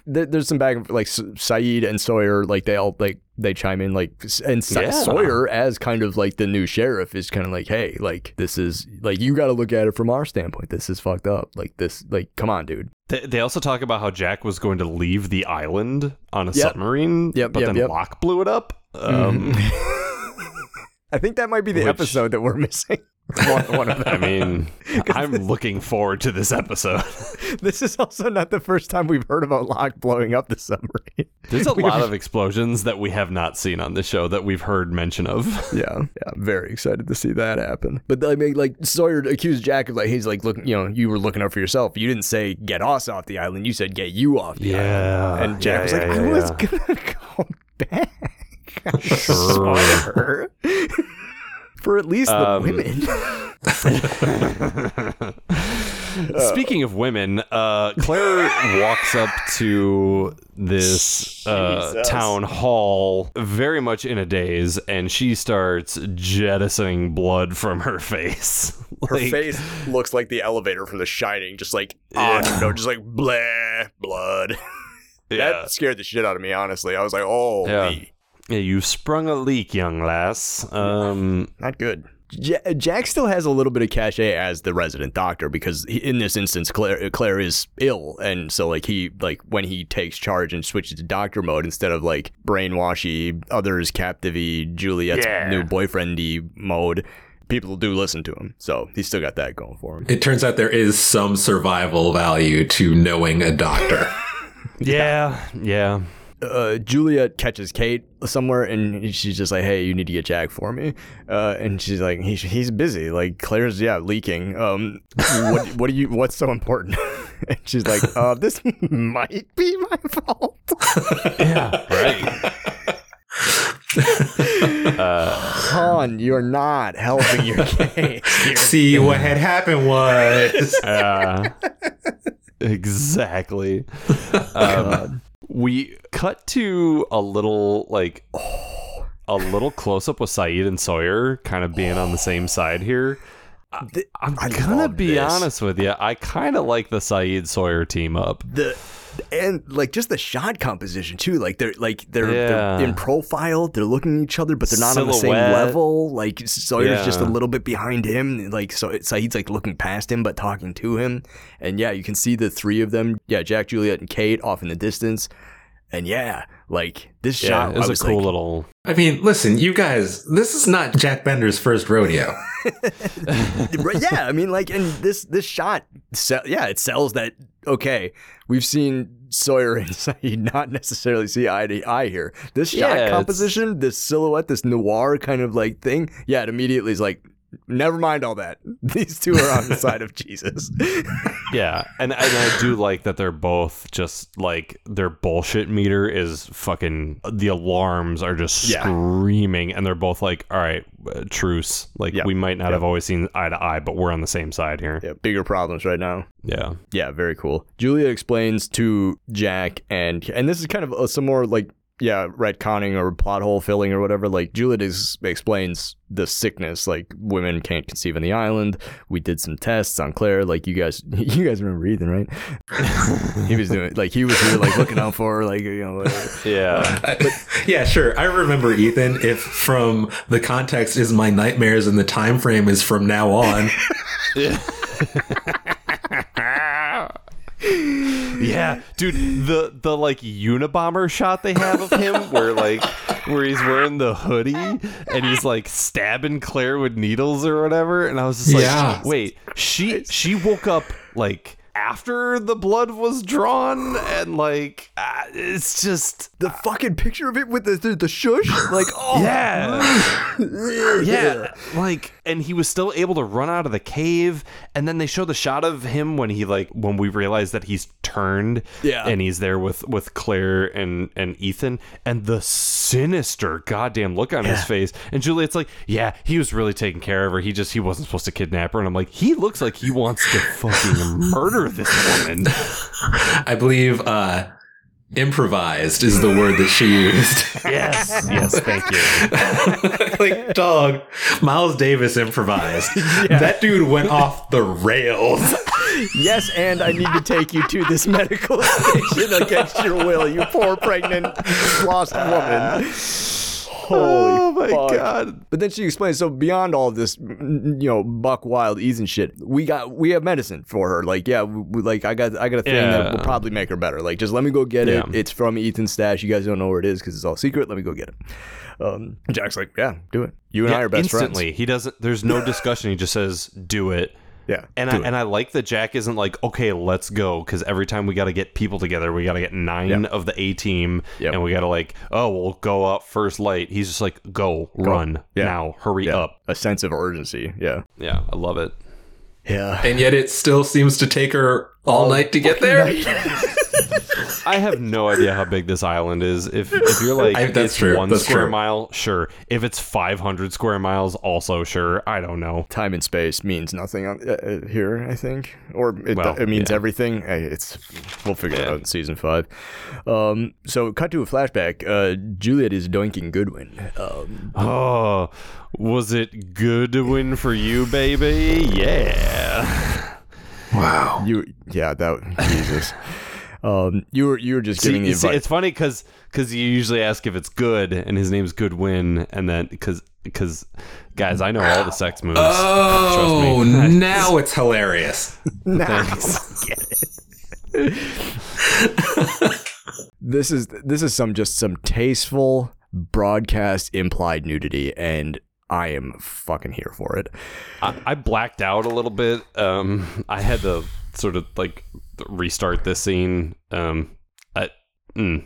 there, there's some back like Sayid and Sawyer, like they all like they chime in, like and Sa- yeah. Sawyer as kind of like the new sheriff is kind of like, hey, like this is like you got to look at it from our standpoint. This is fucked up. Like this, like come on, dude. They, they also talk about how Jack was going to leave the island on a yep. submarine, yep, but yep, then yep. Locke blew it up. Um, I think that might be the which... episode that we're missing. One, one of them. I mean, I'm looking forward to this episode. This is also not the first time we've heard about Locke blowing up the submarine. There's a lot of explosions that we have not seen on this show that we've heard mention of. Yeah, yeah, I'm very excited to see that happen. But I mean, like Sawyer accused Jack of like he's like looking, you know, you were looking out for yourself. You didn't say get us off the island. You said get you off the yeah, island. And Jack yeah, was like, yeah, I yeah. was gonna go back. I sure. For at least the um, women. Speaking of women, uh, Claire walks up to this uh, town hall very much in a daze, and she starts jettisoning blood from her face. Her like, face looks like the elevator from The Shining, just like, yeah. oh, no, just like, bleh, blood. Yeah. That scared the shit out of me, honestly. I was like, oh, yeah. Yeah, you've sprung a leak, young lass. Um, Not good. J- Jack still has a little bit of cachet as the resident doctor because he, in this instance, Claire, Claire is ill, and so like he like when he takes charge and switches to doctor mode instead of like brainwashy, others captivey, Juliet's yeah. new boyfriendy mode. People do listen to him, so he's still got that going for him. It turns out there is some survival value to knowing a doctor. yeah, yeah. yeah. Uh, Juliet catches Kate somewhere and she's just like, hey, you need to get Jack for me. Uh, and she's like, he, he's busy. Like Claire's, yeah, leaking. Um, what, what do you, what's so important? And she's like, uh, this might be my fault. yeah, right. uh, Hon, you're not helping your case. See, what had happened was. Uh, exactly. Um, we cut to a little like oh, a little close up with Sayid and Sawyer kind of being oh, on the same side here. I, th- I'm I gonna be this. honest with you. I kind of like the Sayid Sawyer team up. The and like just the shot composition too. Like they're like they're, yeah. they're in profile. They're looking at each other, but they're not Silhouette. on the same level. Like Sawyer's yeah. just a little bit behind him. Like so, Saeed's like looking past him but talking to him. And yeah, you can see the three of them. Yeah, Jack, Juliet, and Kate off in the distance. And yeah, like this yeah, shot it was, was a cool like, little. I mean, listen, you guys, this is not Jack Bender's first rodeo. yeah, I mean, like, and this this shot, yeah, it sells that. Okay, we've seen Sawyer and Sayid not necessarily see eye to eye here. This shot yeah, composition, it's... this silhouette, this noir kind of like thing. Yeah, it immediately is like, never mind all that. These two are on the side of Jesus. Yeah, and, and I do like that they're both just like, their bullshit meter is fucking, the alarms are just yeah. screaming, and they're both like, all right, uh, truce. Like, yep. we might not yep. have always seen eye to eye, but we're on the same side here. Yeah, bigger problems right now. Yeah. Yeah, very cool. Julia explains to Jack, and and this is kind of some more like, yeah, retconning or plot hole filling or whatever. Like, Juliet is, explains the sickness. Like, women can't conceive on the island. We did some tests on Claire. Like, you guys, you guys remember Ethan, right? He was doing, like, he was here, like, looking out for her, like, you know. Whatever. Yeah. Uh, but, yeah, sure. I remember Ethan. If from the context is my nightmares and the time frame is from now on. Yeah. Yeah, dude, the the like Unabomber shot they have of him where like where he's wearing the hoodie and he's like stabbing Claire with needles or whatever, and I was just like, yeah. wait, she she woke up like after the blood was drawn, and like uh, it's just the uh, fucking picture of it with the the, the shush, like, oh yeah, yeah, like, and he was still able to run out of the cave, and then they show the shot of him when he like when we realize that he's turned, yeah, and he's there with with Claire and and Ethan, and the sinister goddamn look on yeah. his face, and Juliet's like, yeah, he was really taking care of her. He just he wasn't supposed to kidnap her, and I'm like, he looks like he wants to fucking murder. This woman, I believe, uh, improvised is the word that she used. Yes, yes, thank you. Like, dog, Miles Davis improvised. Yeah. That dude went off the rails. Yes, and I need to take you to this medical station against your will, you poor pregnant, lost woman. Holy oh my fuck. God. But then she explains, so beyond all of this, you know, buck wild Ethan shit, we got we have medicine for her. Like, yeah, we, like I got I got a thing yeah. that will probably make her better. Like, just let me go get yeah. it. It's from Ethan's stash. You guys don't know where it is because it's all secret. Let me go get it. Um, Jack's like, yeah, do it. You and yeah, I are best instantly. friends. Instantly. He doesn't, there's no discussion. He just says, do it. Yeah, and I, and I like that Jack isn't like, okay, let's go, because every time we got to get people together, we got to get nine yep. of the A team, yep. and we got to like, oh, we'll go up first light. He's just like, go, go. run yeah. now, hurry yeah. up. A sense of urgency. Yeah, yeah, I love it. Yeah, and yet it still seems to take her all oh, night to get there. I have no idea how big this island is. If if you're like, I, that's it's true. one that's square true. mile, sure. If it's five hundred square miles, also sure. I don't know. Time and space means nothing on, uh, here, I think. Or it, well, it means yeah. everything. It's We'll figure yeah. it out in season five. Um, so cut to a flashback. Uh, Juliet is doinking Goodwin. Um, oh, was it Goodwin for you, baby? Yeah. Wow. You Yeah, that Jesus. Um, you were you were just giving the advice. It's funny because because you usually ask if it's good, and his name's Goodwin, and then because because guys, I know all the sex moves. Oh, trust me. Now it's hilarious. Now I get it. This is this is some just some tasteful broadcast implied nudity, and I am fucking here for it. I, I blacked out a little bit. Um, I had to sort of like. restart this scene. Um, I, mm.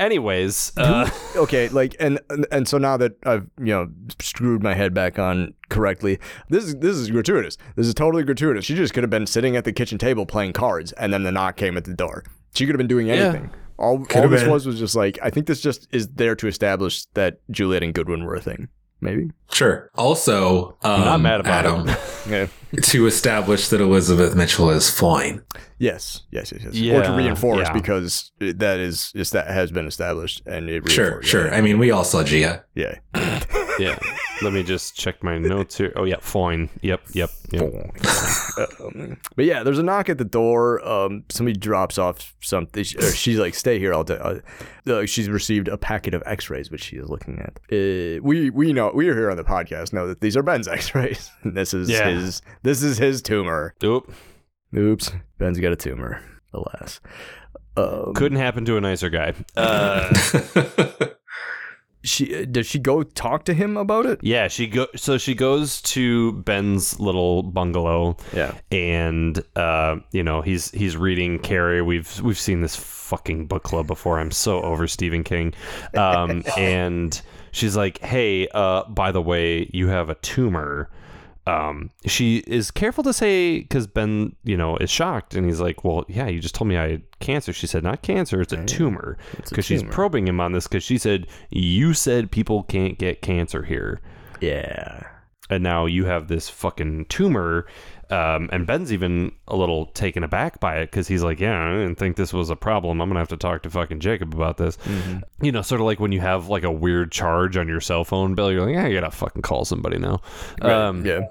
Anyways, uh, okay, like, and, and and so now that I've you know screwed my head back on correctly, this is this is gratuitous. This is totally gratuitous. She just could have been sitting at the kitchen table playing cards, and then the knock came at the door. She could have been doing anything. Yeah. All, all this been. was was just like, I think this just is there to establish that Juliet and Goodwin were a thing. Maybe. Sure. Also, um, not mad about Adam, him. yeah. to establish that Elizabeth Mitchell is fine. Yes, yes, yes, yes. Yeah. Or to reinforce yeah. because that is, is that has been established and it Sure, sure. Yeah. I mean, we all saw Gia. Yeah. yeah. Let me just check my notes here. Oh, yeah, fine. Yep, yep, yep. um, but yeah, there's a knock at the door. Um, somebody drops off something. She, she's like, stay here all day. Uh, she's received a packet of x-rays, which she is looking at. Uh, we we know, we are here on the podcast, know that these are Ben's x-rays. This is yeah. his This is his tumor. Oop. Oops. Ben's got a tumor. Alas. Um, Couldn't happen to a nicer guy. Uh she does she go talk to him about it? Yeah, she go. So she goes to Ben's little bungalow. Yeah, and uh, you know he's he's reading Carrie. We've we've seen this fucking book club before. I'm so over Stephen King. Um, and she's like, hey, uh, by the way, you have a tumor. Um, she is careful to say, because Ben, you know, is shocked, and he's like, well, yeah, you just told me I had cancer. She said, not cancer, it's a tumor, because she's probing him on this, because she said, you said people can't get cancer here. Yeah. And now you have this fucking tumor. Um, and Ben's even a little taken aback by it, because he's like, yeah, I didn't think this was a problem. I'm going to have to talk to fucking Jacob about this. Mm-hmm. You know, sort of like when you have like a weird charge on your cell phone bill, you're like, I got to fucking call somebody now. Right. Um, yeah.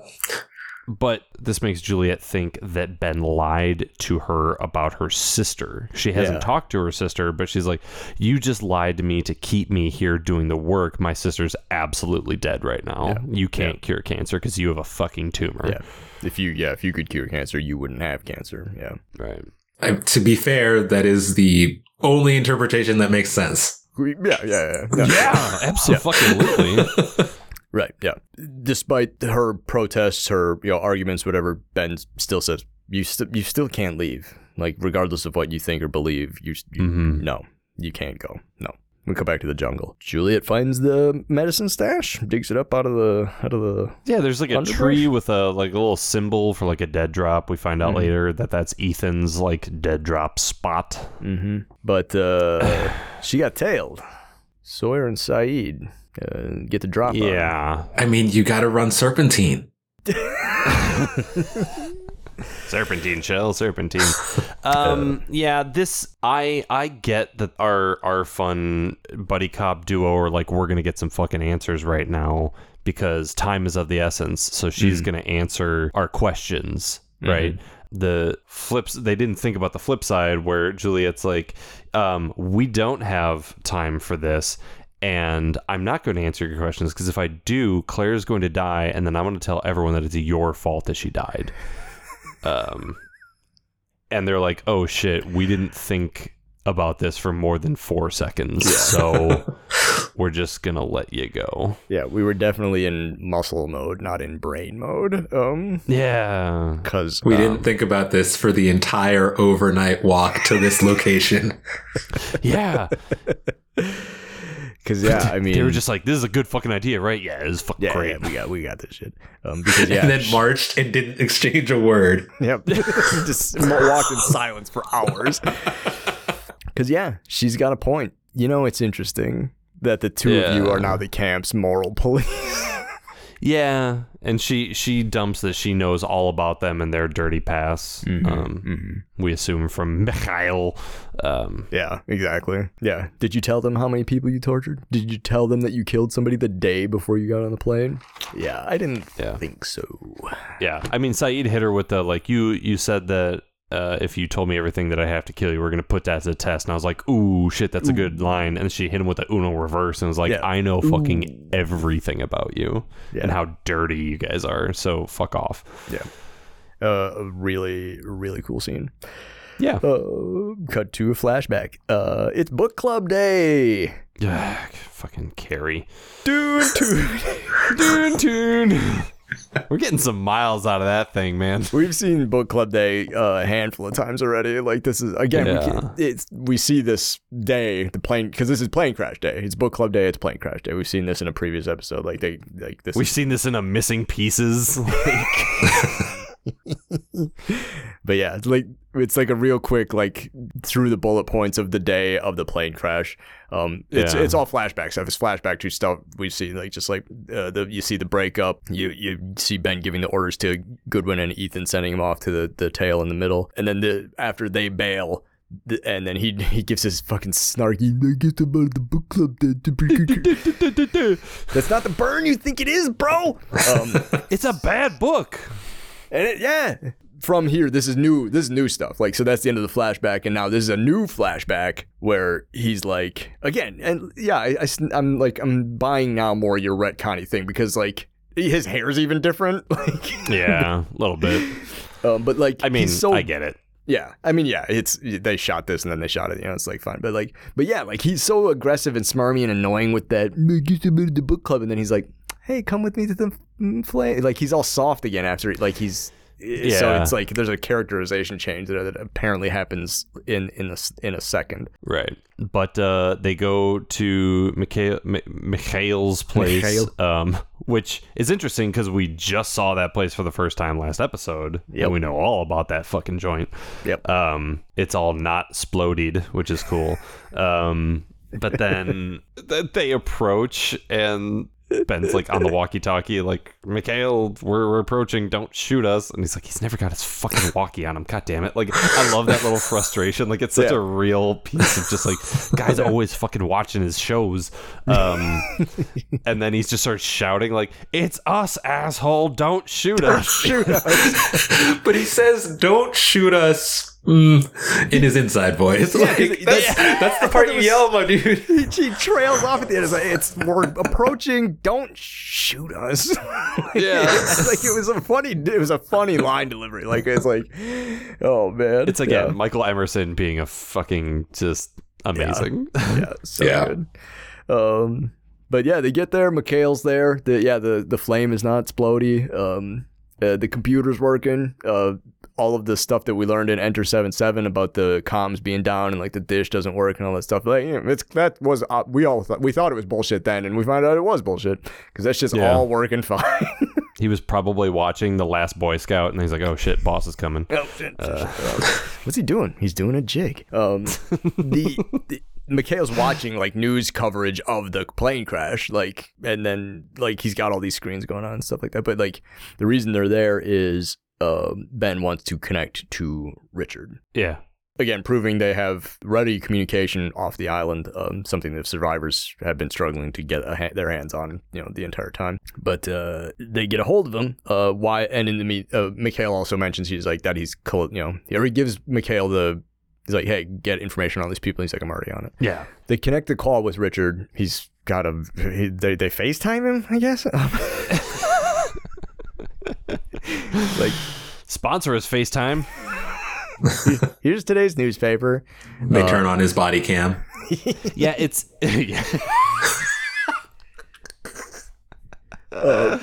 But this makes Juliet think that Ben lied to her about her sister. She hasn't yeah. talked to her sister, but she's like, you just lied to me to keep me here doing the work. My sister's absolutely dead right now. Yeah. You can't yeah. cure cancer because you have a fucking tumor. Yeah. If you, yeah, if you could cure cancer, you wouldn't have cancer. Yeah. Right. I, to be fair, that is the only interpretation that makes sense. Yeah. Yeah. Yeah. Yeah. yeah absolutely. Yeah. Right. Yeah. Despite her protests, her, you know, arguments, whatever, Ben still says, you, st- you still can't leave. Like, regardless of what you think or believe, you, you mm-hmm. no, you can't go. No. We go back to the jungle. Juliet finds the medicine stash, digs it up out of the out of the yeah. There's like a underbrush. Tree with a like a little symbol for like a dead drop. We find out mm-hmm. later that that's Ethan's like dead drop spot. Mm-hmm. But uh, she got tailed. Sawyer and Sayid uh, get the drop. Yeah, on. I mean, you got to run serpentine. Serpentine shell, serpentine. Um, yeah, this I I get that our our fun buddy cop duo are like, we're gonna get some fucking answers right now because time is of the essence. So she's mm. gonna answer our questions, mm-hmm. right? The flips, they didn't think about the flip side where Juliet's like, um, we don't have time for this. And I'm not going to answer your questions because if I do, Claire's going to die. And then I'm going to tell everyone that it's your fault that she died. Um, and they're like, oh shit, we didn't think about this for more than four seconds. Yeah. So we're just going to let you go. Yeah. We were definitely in muscle mode, not in brain mode. Um, yeah. Cause we um, didn't think about this for the entire overnight walk to this location. Yeah. Because, yeah, I mean... They were just like, this is a good fucking idea, right? Yeah, it was fucking yeah, great. Yeah, we got, we got this shit. Um, because, yeah, and then marched and didn't exchange a word. Yep. Just walked in silence for hours. Because, yeah, she's got a point. You know, it's interesting that the two yeah. of you are now the camp's moral police. Yeah, and she she dumps that she knows all about them and their dirty past. Mm-hmm, um, mm-hmm. We assume from Mikhail. Um, yeah, exactly. Yeah. Did you tell them how many people you tortured? Did you tell them that you killed somebody the day before you got on the plane? Yeah, I didn't yeah. think so. Yeah, I mean, Sayid hit her with the, like, you, you said that uh, if you told me everything that I have to kill you, we're going to put that to the test. And I was like, ooh, shit, that's ooh. a good line. And she hit him with the Uno reverse and was like, yeah. I know ooh. fucking everything about you yeah. and how dirty you guys are. So fuck off. Yeah. Uh, a really, really cool scene. Yeah. Uh, cut to a flashback. Uh, it's book club day. Ugh, fucking Carrie. Dune, tune. Dune, tune. We're getting some miles out of that thing, man. We've seen book club day uh, a handful of times already. Like, this is, again, yeah. we, it's, we see this day, the plane, because this is plane crash day. It's book club day. It's plane crash day. We've seen this in a previous episode. Like, they, like this. We've is, seen this in a missing pieces. Like. But yeah, it's like it's like a real quick, like, through the bullet points of the day of the plane crash. Um, it's yeah. it's all flashback stuff. It's flashback to stuff we see, like, just like uh, the you see the breakup. You you see Ben giving the orders to Goodwin and Ethan sending him off to the, the tail in the middle, and then the after they bail. And then he he gives his fucking snarky, I guess about the book club. That's not the burn you think it is, bro. Um, it's a bad book. And it, yeah, from here, this is new. This is new stuff. Like, so that's the end of the flashback, and now this is a new flashback where he's like, again, and yeah, I, I, I'm like, I'm buying now more your retconny thing because, like, his hair's even different. Like, yeah, a little bit. Um, but like, I mean, he's so, I get it. Yeah, I mean, yeah, it's they shot this and then they shot it. You know, it's like fine, but like, but yeah, like he's so aggressive and smarmy and annoying with that. Get me to the book club, and then he's like, "Hey, come with me to the play." Like he's all soft again after, like he's. Yeah. So it's like there's a characterization change there that apparently happens in in a, in a second. Right, but uh, they go to Mikhail, M- Mikhail's place, Mikhail. um, which is interesting because we just saw that place for the first time last episode, yep. and we know all about that fucking joint. Yep, um, it's all not sploded, which is cool. um, but then they approach and. Ben's like on the walkie-talkie, like, Mikhail, we're, we're approaching, don't shoot us. And he's like, he's never got his fucking walkie on him, god damn it. Like, I love that little frustration. Like, it's such yeah. a real piece of just like, guys are always fucking watching his shows. Um, and then he just starts shouting, like, it's us, asshole, don't shoot don't us. Shoot us. But he says, don't shoot us. Mm, in his inside voice. Yeah, like, that's, yeah. that's the part you yell, my dude. He, he trails off at the end. It's like, it's, we're approaching, don't shoot us. Like, yeah. It's like, it was a funny, it was a funny line delivery. Like, it's like, oh, man. It's, again, yeah. Michael Emerson being a fucking, just amazing. Yeah, yeah so yeah. good. Um, but, yeah, they get there. Mikhail's there. The, yeah, the, the flame is not splody. Um, uh, the computer's working. Uh, all of the stuff that we learned in Enter seven seven about the comms being down and like the dish doesn't work and all that stuff. Like, you know, it's, that was, uh, we all thought, we thought it was bullshit then. And we found out it was bullshit because that's just yeah. all working fine. He was probably watching The Last Boy Scout and he's like, oh shit, boss is coming. Oh, shit. Uh, what's he doing? He's doing a jig. Um, the, the Mikhail's watching like news coverage of the plane crash, like, and then like he's got all these screens going on and stuff like that. But like the reason they're there is, Uh, Ben wants to connect to Richard. Yeah. Again, proving they have ready communication off the island, um, something that survivors have been struggling to get a ha- their hands on, you know, the entire time. But uh, they get a hold of him. Uh, why? And in the meet, uh, Mikhail also mentions he's like that. He's cool, you know. He already gives Mikhail the. He's like, hey, get information on these people. He's like, I'm already on it. Yeah. They connect the call with Richard. He's got a. He, they they FaceTime him, I guess. Like, sponsor us, FaceTime. Here's today's newspaper. They um, turn on his body cam. Yeah, it's. Yeah. Uh,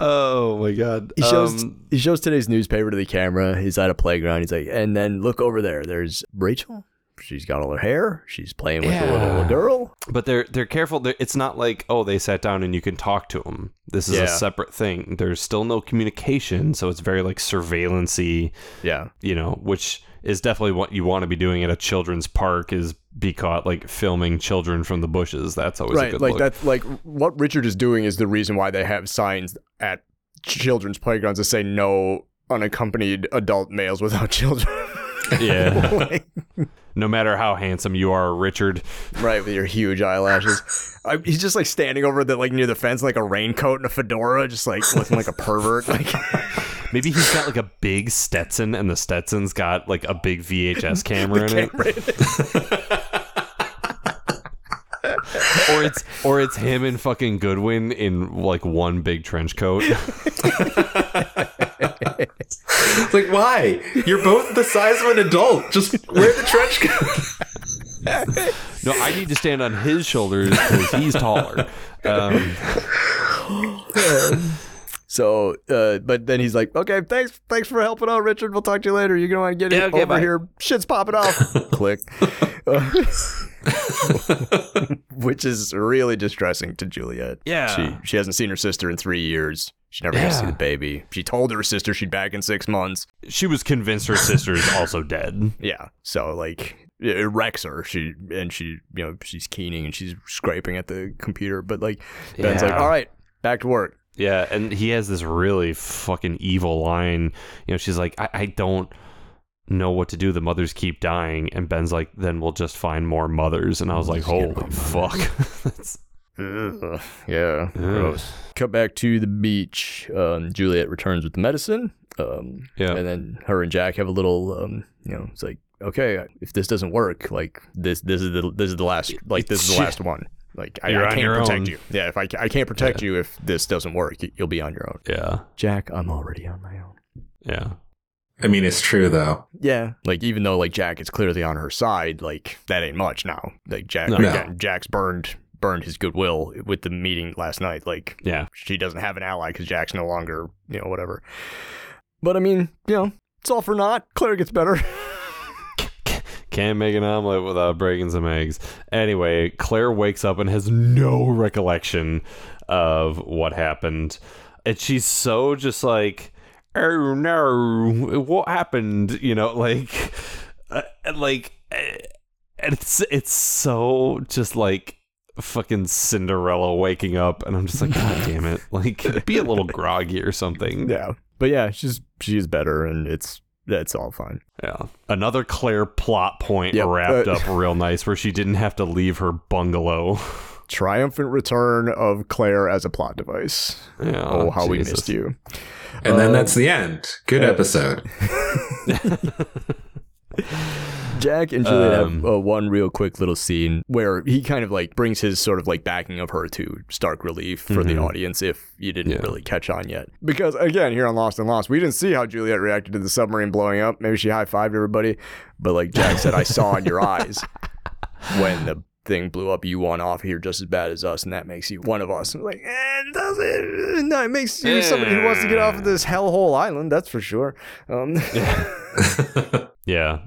oh my god! He shows um, he shows today's newspaper to the camera. He's at a playground. He's like, and then look over there. There's Rachel. She's got all her hair. She's playing with yeah. the little girl. But they're they're careful. They're, it's not like, oh, they sat down and you can talk to them. This is yeah. a separate thing. There's still no communication, so it's very like surveillance-y. Yeah, you know, which is definitely what you want to be doing at a children's park is be caught like filming children from the bushes. That's always right. A good like look. That's like what Richard is doing is the reason why they have signs at children's playgrounds that say no unaccompanied adult males without children. Yeah. Like, no matter how handsome you are, Richard. Right, with your huge eyelashes. I, he's just like standing over the like near the fence, like a raincoat and a fedora, just like looking like a pervert. Like, maybe he's got like a big Stetson, and the Stetson's got like a big V H S camera in it. Camera in it. or it's or it's him and fucking Goodwin in like one big trench coat. It's like, why? You're both the size of an adult. Just wear the trench coat. No, I need to stand on his shoulders because he's taller. Um, so, uh, but then he's like, okay, thanks thanks for helping out, Richard. We'll talk to you later. You're going to get yeah, okay, over bye. Here. Shit's popping off. Click. Uh, which is really distressing to Juliet. Yeah. She, she hasn't seen her sister in three years. She never yeah. got to see the baby. She told her sister she'd back in six months. She was convinced her sister is also dead. Yeah. So, like, it wrecks her. She and she, you know, she's keening and she's scraping at the computer. But, like, Ben's yeah. like, all right, back to work. Yeah. And he has this really fucking evil line. You know, she's like, I, I don't know what to do. The mothers keep dying. And Ben's like, then we'll just find more mothers. And I was like, holy fuck. That's. Ugh. Yeah, gross. Cut back to the beach. Um, Juliet returns with the medicine. Um, yeah, and then her and Jack have a little. Um, you know, it's like, okay, if this doesn't work, like this, this is the this is the last, like this is the last one. Like I, I can't protect own. you. Yeah, if I I can't protect yeah. you if this doesn't work, you'll be on your own. Yeah, Jack, I'm already on my own. Yeah. I mean, it's true, though. Yeah. Like, even though, like, Jack is clearly on her side, like, that ain't much now. Like, Jack, no. No. Jack's burned burned his goodwill with the meeting last night. Like, yeah, she doesn't have an ally because Jack's no longer, you know, whatever. But, I mean, you know, it's all for naught. Claire gets better. Can't make an omelet without breaking some eggs. Anyway, Claire wakes up and has no recollection of what happened. And she's so just like, oh no, what happened? You know, like, uh, like, uh, it's, it's so just like fucking Cinderella waking up. And I'm just like, God damn it. Like, be a little groggy or something. Yeah. But yeah, she's, she's better and it's, that's all fine. Yeah. Another Claire plot point yep, wrapped uh, up real nice where she didn't have to leave her bungalow. Triumphant return of Claire as a plot device. Yeah, oh, how Jesus. We missed you. And uh, then that's the end. Good yeah. episode. Jack and Juliet um, have uh, one real quick little scene where he kind of like brings his sort of like backing of her to stark relief for mm-hmm. the audience if you didn't yeah. really catch on yet. Because again, here on Lost and Lost, we didn't see how Juliet reacted to the submarine blowing up. Maybe she high-fived everybody. But like Jack said, I saw in your eyes when the thing blew up, you want off here just as bad as us, and that makes you one of us. I'm like, eh, does it? No, it makes you yeah. somebody who wants to get off of this hellhole island, that's for sure. Um. Yeah. yeah.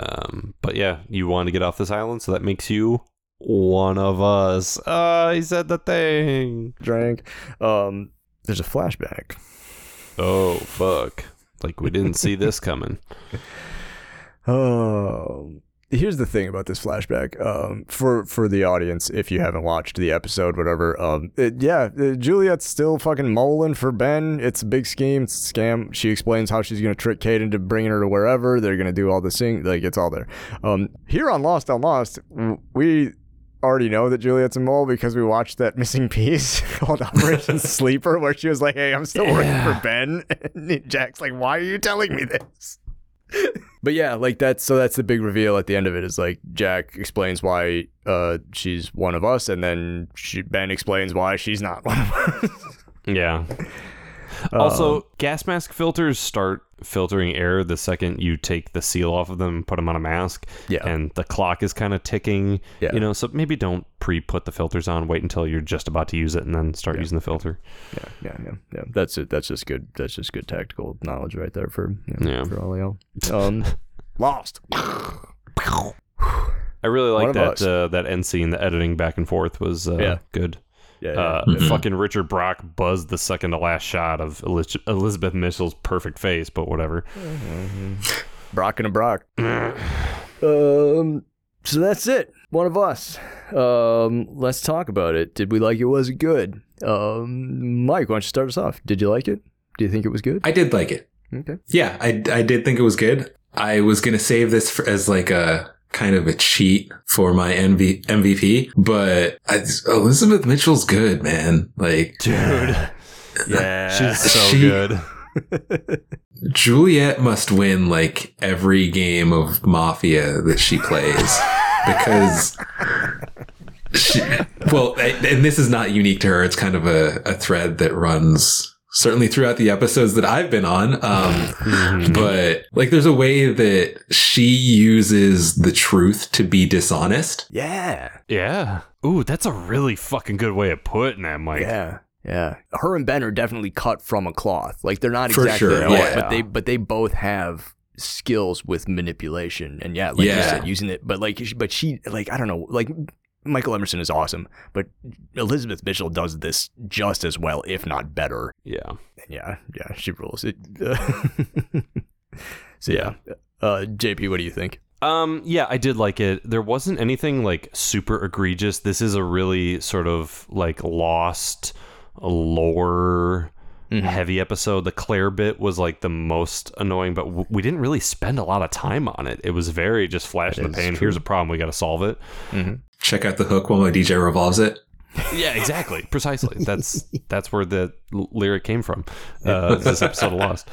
Um, but yeah, you want to get off this island, so that makes you one of us. Uh, he said the thing. Drank. Um, there's a flashback. Oh, fuck. Like, we didn't see this coming. Oh, here's the thing about this flashback. Um, for, for the audience, if you haven't watched the episode, whatever, um, it, yeah, Juliet's still fucking moling for Ben. It's a big scheme. It's a scam. She explains how she's going to trick Kate into bringing her to wherever. They're going to do all this thing. Like, it's all there. Um, here on Lost on Lost, we already know that Juliet's a mole because we watched that missing piece called Operation Sleeper where she was like, hey, I'm still yeah. working for Ben. And Jack's like, why are you telling me this? But yeah, like that's so that's the big reveal at the end of it is like Jack explains why uh she's one of us, and then she, Ben explains why she's not one of us. Yeah. Uh, also, gas mask filters start filtering air the second you take the seal off of them, put them on a mask. Yeah. And the clock is kind of ticking. Yeah. You know, so maybe don't pre-put the filters on. Wait until you're just about to use it, and then start yeah. using the filter. Yeah, yeah, yeah, yeah. That's it. That's just good. That's just good tactical knowledge right there for you know, yeah. for all y'all. Um, Lost. I really like that uh, that end scene. The editing back and forth was uh, yeah. good. Yeah, yeah. Uh, mm-hmm. Fucking Richard Brock buzzed the second to last shot of Eliz- Elizabeth Mitchell's perfect face, but whatever. Mm-hmm. Brock and a Brock. um, so that's it. One of us. Um, let's talk about it. Did we like it? Was it good? Um, Mike, why don't you start us off? Did you like it? Do you think it was good? I did like it. Okay. Yeah, I, I did think it was good. I was going to save this for, as like a... kind of a cheat for my M V- M V P, but I, Elizabeth Mitchell's good, man. Like, dude, yeah, she's so she, good. Juliet must win like every game of Mafia that she plays because she, well, and this is not unique to her. It's kind of a, a thread that runs certainly throughout the episodes that I've been on. Um, but like there's a way that she uses the truth to be dishonest. Yeah. Yeah. Ooh, that's a really fucking good way of putting that, Mike. Yeah. Yeah. Her and Ben are definitely cut from a cloth. Like they're not For exactly sure. yeah. but they but they both have skills with manipulation. And yeah, like yeah. you said, using it. But like but she like I don't know, like Michael Emerson is awesome, but Elizabeth Mitchell does this just as well, if not better. Yeah. Yeah. Yeah. She rules it. So, yeah. Uh, J P, what do you think? Um, yeah, I did like it. There wasn't anything like super egregious. This is a really sort of like Lost lore mm-hmm. heavy episode. The Claire bit was like the most annoying, but w- we didn't really spend a lot of time on it. It was very just flash in the pan. True. Here's a problem. We got to solve it. Mm-hmm. Check out the hook while my D J revolves it. Yeah, exactly. Precisely. That's that's where the l- lyric came from. Uh, this episode of Lost.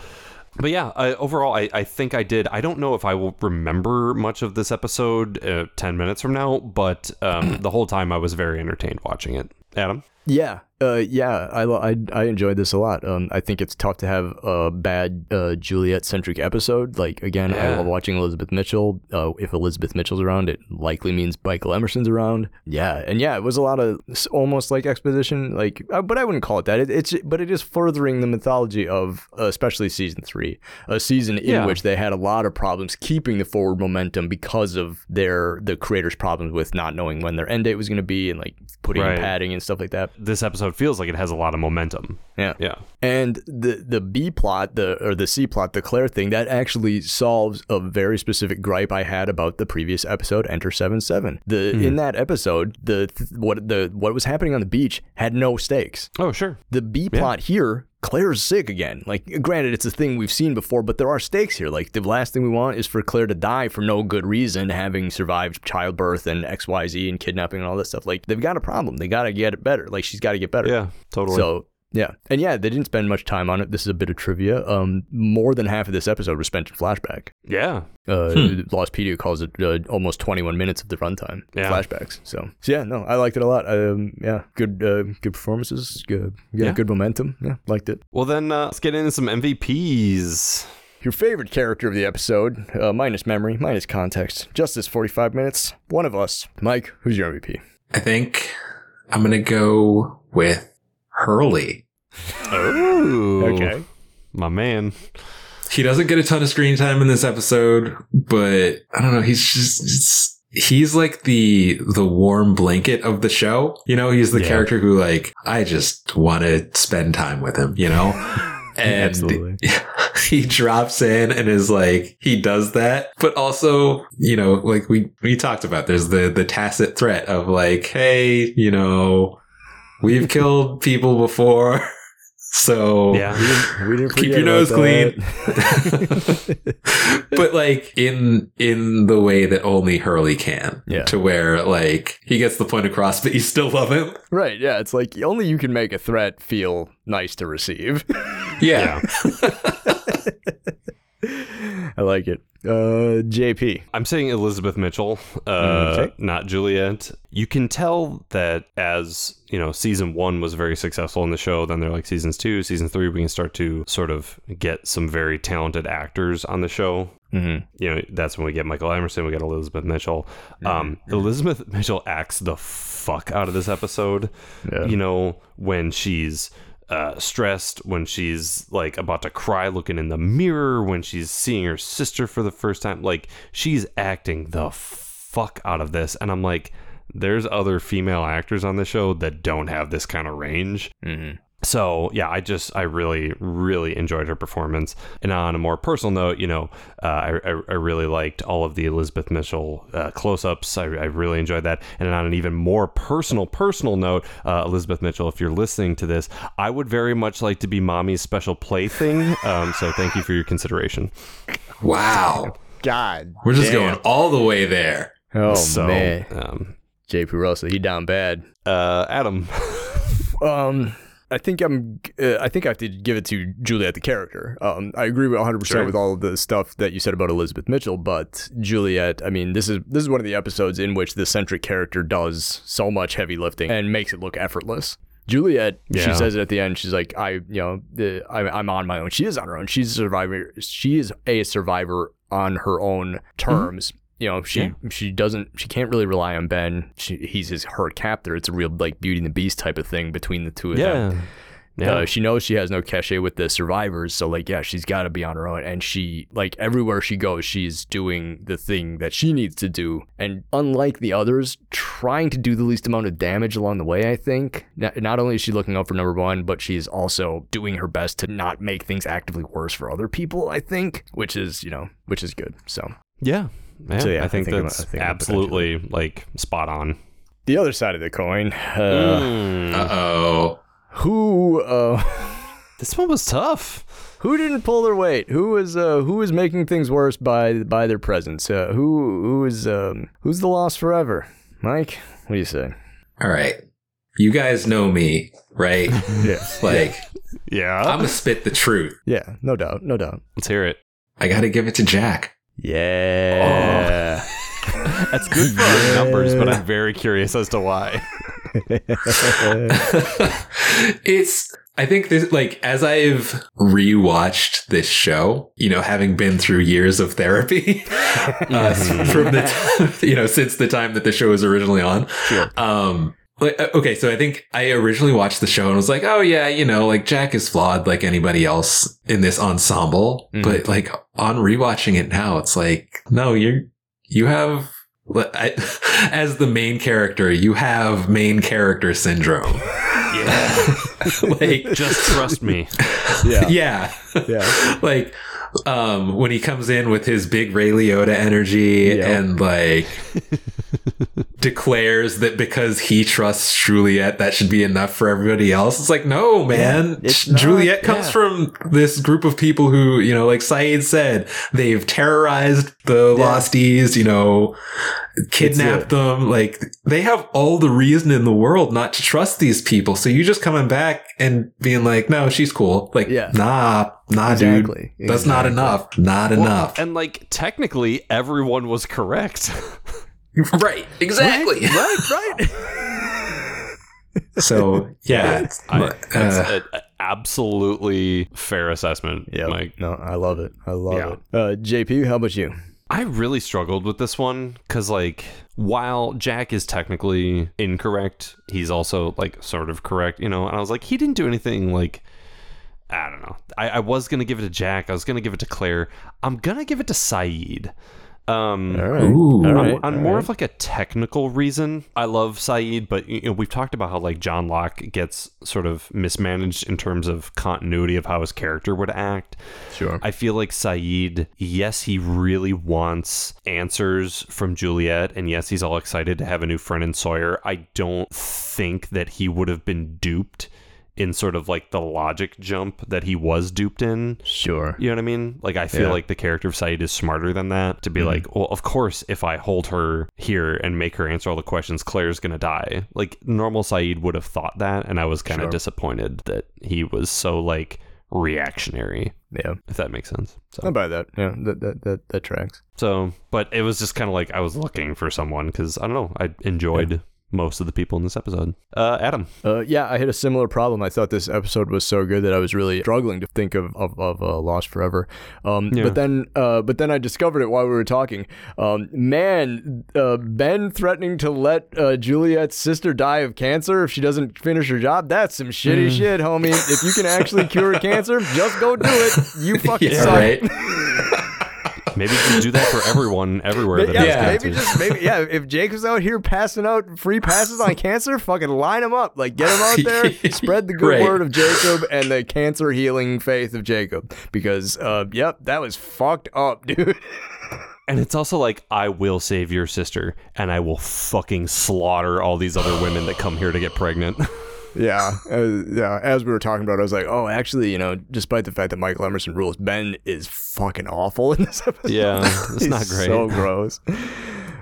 But yeah, I, overall, I, I think I did. I don't know if I will remember much of this episode uh, ten minutes from now, but um, the whole time I was very entertained watching it. Adam? Yeah. Uh, Uh, yeah, I, I, I enjoyed this a lot. Um, I think it's tough to have a bad uh, Juliet-centric episode. Like, again, yeah. I love watching Elizabeth Mitchell. Uh, if Elizabeth Mitchell's around, it likely means Michael Emerson's around. Yeah, and yeah, it was a lot of almost like exposition, like, but I wouldn't call it that. It, it's but it is furthering the mythology of uh, especially season three, a season in yeah. which they had a lot of problems keeping the forward momentum because of their the creators' problems with not knowing when their end date was going to be and like putting right. in padding and stuff like that. This episode feels like it has a lot of momentum. Yeah. Yeah. And the the B plot, the or the C plot, the Claire thing, that actually solves a very specific gripe I had about the previous episode, Enter seven seven. The mm-hmm. in that episode, the th- what the what was happening on the beach had no stakes. Oh, sure. The B plot yeah. here, Claire's sick again. Like, granted, it's a thing we've seen before, but there are stakes here. Like, the last thing we want is for Claire to die for no good reason, having survived childbirth and X Y Z and kidnapping and all that stuff. Like, they've got a problem. They got to get it better. Like, she's got to get better. Yeah, totally. So, yeah. And yeah, they didn't spend much time on it. This is a bit of trivia. Um, more than half of this episode was spent in flashback. Yeah. Uh, hmm. Lostpedia calls it uh, almost twenty-one minutes of the runtime yeah. flashbacks. So. so yeah, no, I liked it a lot. Um, yeah, good, uh, good performances. Good, yeah, yeah. good momentum. Yeah, liked it. Well, then uh, let's get into some M V Ps. Your favorite character of the episode, uh, minus memory, minus context. Justice, forty-five minutes. One of us, Mike. Who's your M V P? I think I'm gonna go with Hurley. Oh, okay, my man. He doesn't get a ton of screen time in this episode, but I don't know. He's just, he's like the, the warm blanket of the show. You know, he's the yeah. character who, like, I just want to spend time with him, you know? And absolutely. He drops in and is like, he does that. But also, you know, like we, we talked about, there's the, the tacit threat of like, hey, you know, we've killed people before. So yeah, we didn't, we didn't keep your nose clean. But like in in the way that only Hurley can, yeah. to where like he gets the point across, but you still love him. Right. Yeah. It's like only you can make a threat feel nice to receive. Yeah. yeah. I like it. Uh, J P. I'm saying Elizabeth Mitchell, uh, okay. not Juliet. You can tell that as, you know, season one was very successful in the show. Then they're like seasons two, season three, we can start to sort of get some very talented actors on the show. Mm-hmm. You know, that's when we get Michael Emerson. We got Elizabeth Mitchell. Um, mm-hmm. Elizabeth Mitchell acts the fuck out of this episode. Yeah. You know, when she's Uh, stressed, when she's like about to cry looking in the mirror, when she's seeing her sister for the first time, like she's acting the fuck out of this. And I'm like, there's other female actors on the show that don't have this kind of range. Mm-hmm. So yeah, I just, I really, really enjoyed her performance. And on a more personal note, you know, uh, I, I, I really liked all of the Elizabeth Mitchell uh, close-ups. I, I really enjoyed that. And on an even more personal, personal note, uh, Elizabeth Mitchell, if you're listening to this, I would very much like to be mommy's special plaything. Um, so thank you for your consideration. Wow. God. We're just damn. going all the way there. Oh, so, man. Um, J P Russell, he down bad. Uh, Adam. um... I think I'm. Uh, I think I have to give it to Juliet, the character. Um, I agree with one hundred percent sure. with all of the stuff that you said about Elizabeth Mitchell, but Juliet. I mean, this is this is one of the episodes in which the centric character does so much heavy lifting and makes it look effortless. Juliet, yeah. she says it at the end. She's like, I, you know, uh, I, I'm on my own. She is on her own. She's a survivor. She is a survivor on her own terms. Mm-hmm. You know, she yeah. she doesn't she can't really rely on Ben. She, he's his her captor. It's a real like Beauty and the Beast type of thing between the two of yeah. them. Yeah. Uh, she knows she has no cachet with the survivors, so like yeah, she's got to be on her own. And she like everywhere she goes, she's doing the thing that she needs to do. And unlike the others, trying to do the least amount of damage along the way. I think not, not only is she looking out for number one, but she's also doing her best to not make things actively worse for other people. I think, which is you know, which is good. So yeah. Yeah, so, yeah, I think, I think that's I think absolutely like spot on. The other side of the coin. Uh, mm. Uh-oh. Who? Uh, this one was tough. Who didn't pull their weight? Who was? Uh, who was making things worse by by their presence? Uh, who? Who is? Um, who's the lost forever? Mike, what do you say? All right, you guys know me, right? yeah. Like, yeah. I'm gonna spit the truth. Yeah, no doubt, no doubt. Let's hear it. I gotta give it to Jack. Yeah. Oh. That's good for yeah. numbers, but I'm very curious as to why. It's, I think there's like, as I've rewatched this show, you know, having been through years of therapy, uh, from the, t- you know, since the time that the show was originally on. Sure. Um, like, okay, so I think I originally watched the show and was like, oh yeah, you know, like Jack is flawed like anybody else in this ensemble. Mm-hmm. But like on rewatching it now, it's like, no, you're, you have, I, as the main character, you have main character syndrome. Yeah. Like, just trust me. Yeah. Yeah. Yeah. Like, um, when he comes in with his big Ray Liotta energy, yeah, and like declares that because he trusts Juliet, that should be enough for everybody else. It's like, no, man. Yeah, Juliet not, comes yeah. from this group of people who, you know, like Sayid said, they've terrorized the yeah. Losties, you know, kidnapped them. Like, they have all the reason in the world not to trust these people. So you just coming back and being like, no, she's cool. Like, yeah. nah. Nah, exactly. dude. That's exactly. not enough. Not well, enough. And like, technically, everyone was correct. Right. Exactly. Right. Right. Right. So yeah, it's, I, uh, that's an absolutely fair assessment. Yeah. Like, no, I love it. I love yeah. it. Uh, J P, how about you? I really struggled with this one because, like, while Jack is technically incorrect, he's also like sort of correct, you know. And I was like, he didn't do anything like. I don't know. I, I was going to give it to Jack. I was going to give it to Claire. I'm going to give it to Sayid. Um, all right. Ooh, on, all right, on all more right. of like a technical reason. I love Sayid, but you know, we've talked about how like John Locke gets sort of mismanaged in terms of continuity of how his character would act. Sure. I feel like Sayid, yes, he really wants answers from Juliet, and yes, he's all excited to have a new friend in Sawyer. I don't think that he would have been duped in sort of like the logic jump that he was duped in. Sure. You know what I mean? Like, I feel yeah. like the character of Sayid is smarter than that to be mm-hmm. like, well, of course, if I hold her here and make her answer all the questions, Claire's going to die. Like, normal Sayid would have thought that. And I was kind of sure. disappointed that he was so like reactionary. Yeah. If that makes sense. So. I buy that. Yeah. That, that, that, that tracks. So, but it was just kind of like, I was looking for someone because I don't know, I enjoyed yeah. most of the people in this episode. Uh, Adam. Uh, yeah, I had a similar problem. I thought this episode was so good that I was really struggling to think of of, of uh, Lost Forever. Um, yeah. But then uh, but then I discovered it while we were talking. Um, man, uh, Ben threatening to let uh, Juliet's sister die of cancer if she doesn't finish her job, that's some shitty mm. shit, homie. If you can actually cure cancer, just go do it. You fucking yeah, suck. Right? Maybe you can do that for everyone, everywhere. That yeah, has maybe just maybe yeah. If Jacob's out here passing out free passes on cancer, fucking line him up, like get him out there, spread the good right. word of Jacob and the cancer healing faith of Jacob. Because, uh, yep, that was fucked up, dude. And it's also like, I will save your sister, and I will fucking slaughter all these other women that come here to get pregnant. Yeah, uh, yeah. As we were talking about it, I was like, oh, actually, you know, despite the fact that Michael Emerson rules, Ben is fucking awful in this episode. Yeah, it's He's not great. So gross.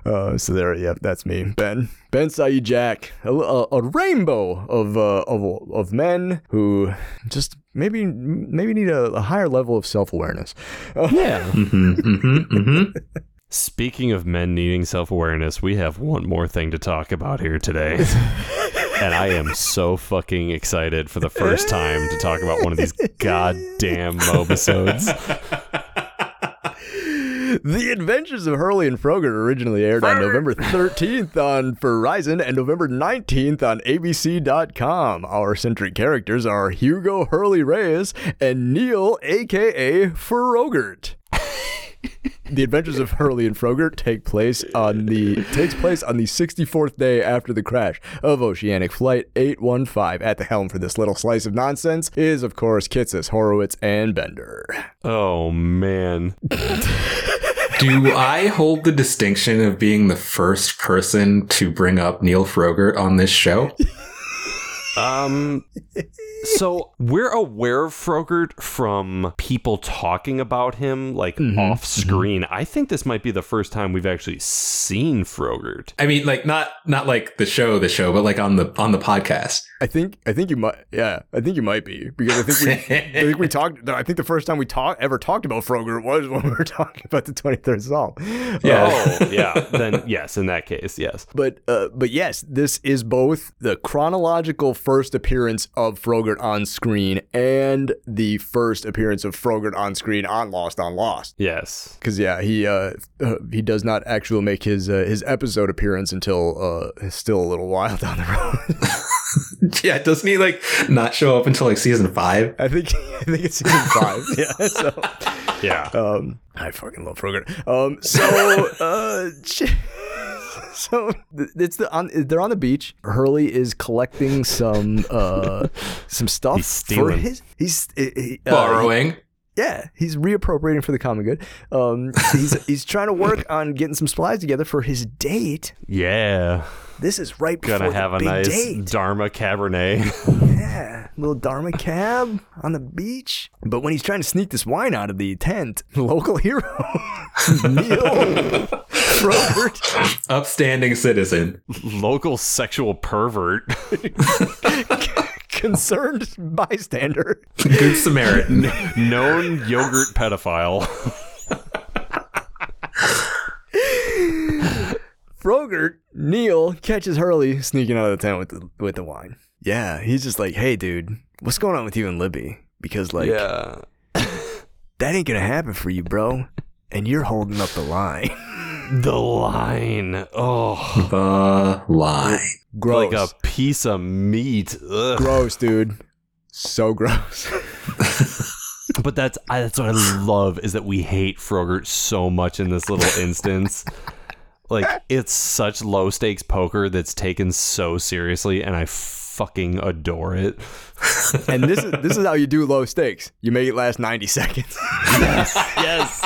Uh, so there, yeah, that's me, Ben. Ben Sayid Jack, a, a, a rainbow of uh, of of men who just maybe maybe need a, a higher level of self awareness. Uh, yeah. Mm-hmm, mm-hmm, mm-hmm. Speaking of men needing self awareness, we have one more thing to talk about here today. And I am so fucking excited for the first time to talk about one of these goddamn mobisodes. The Adventures of Hurley and Frogurt originally aired on November thirteenth on Verizon and November nineteenth on A B C dot com. Our centric characters are Hugo Hurley Reyes and Neil, a k a. Frogurt. The Adventures of Hurley and Frogurt take place on the takes place on the sixty-fourth day after the crash of Oceanic Flight eight one five. At the helm for this little slice of nonsense is, of course, Kitsis, Horowitz, and Bender. Oh man. Do I hold the distinction of being the first person to bring up Neil Frogurt on this show? Um, so we're aware of Frogurt from people talking about him, like, mm-hmm. off screen. Mm-hmm. I think this might be the first time we've actually seen Frogurt. I mean, like, not not like the show, the show, but like on the on the podcast. I think I think you might, yeah, I think you might be, because I think we, I think we talked. I think the first time we talked ever talked about Frogurt was when we were talking about the twenty-third Psalm. Yeah, oh, yeah. Then yes, in that case, yes. But uh, but yes, this is both the chronological first appearance of Frogurt on screen and the first appearance of Frogurt on screen on Lost on Lost. Yes, because yeah, he uh, he does not actually make his uh, his episode appearance until uh, still a little while down the road. Yeah, doesn't he like not show up until like season five? I think I think it's season five. Yeah. So. Yeah. Um, I fucking love Frogurt. Um, so. Uh, So it's the on, they're on the beach. Hurley is collecting some uh, some stuff. He's stealing. For his, he's he, uh, borrowing. Yeah, he's reappropriating for the common good. Um, so he's he's trying to work on getting some supplies together for his date. Yeah. This is right before the big date. Gonna have a nice date. Dharma Cabernet. Yeah, little Dharma cab on the beach. But when he's trying to sneak this wine out of the tent, local hero, Neil Frogurt. Upstanding citizen. Local sexual pervert. Concerned bystander. Good Samaritan. Known yogurt pedophile. Frogurt, Neil, catches Hurley sneaking out of the tent with the, with the wine. Yeah, he's just like, hey, dude, what's going on with you and Libby? Because, like, yeah. That ain't going to happen for you, bro. And you're holding up the line. The line. Oh. The line. Gross. Like a piece of meat. Ugh. Gross, dude. So gross. But that's, I, that's what I love, is that we hate Frogurt so much in this little instance. Like, it's such low stakes poker that's taken so seriously, and I fucking adore it. And this is this is how you do low stakes. You make it last ninety seconds. Yes, yes.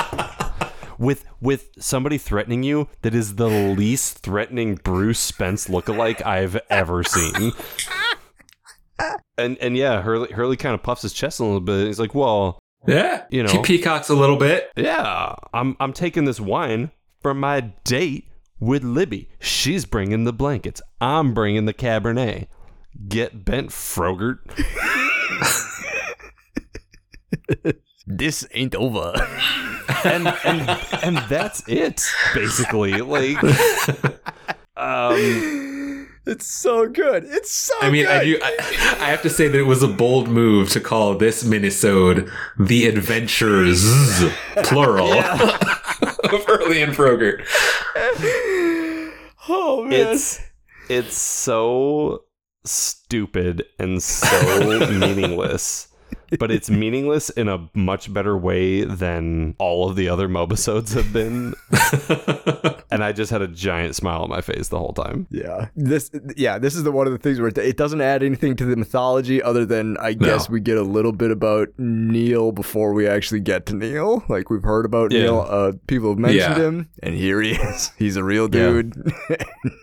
With with somebody threatening you that is the least threatening Bruce Spence lookalike I've ever seen. And and yeah, Hurley Hurley kind of puffs his chest a little bit. He's like, well, yeah, you know, she peacocks a little bit. Yeah, I'm I'm taking this wine from my date with Libby. She's bringing the blankets. I'm bringing the Cabernet. Get bent, Frogurt. This ain't over. and, and and that's it, basically. Like, um, it's so good. It's so good. I mean, good. I do. I, I have to say that it was a bold move to call this minisode The Adventures, plural, of Hurley and Frogurt. Oh, man. It's, it's so stupid and so meaningless, but it's meaningless in a much better way than all of the other mobisodes have been. And I just had a giant smile on my face the whole time. Yeah, this yeah, this is the one of the things where it doesn't add anything to the mythology other than I guess no. we get a little bit about Neil before we actually get to Neil. Like, we've heard about yeah. Neil, uh, people have mentioned yeah. him, and here he is. He's a real dude. Yeah.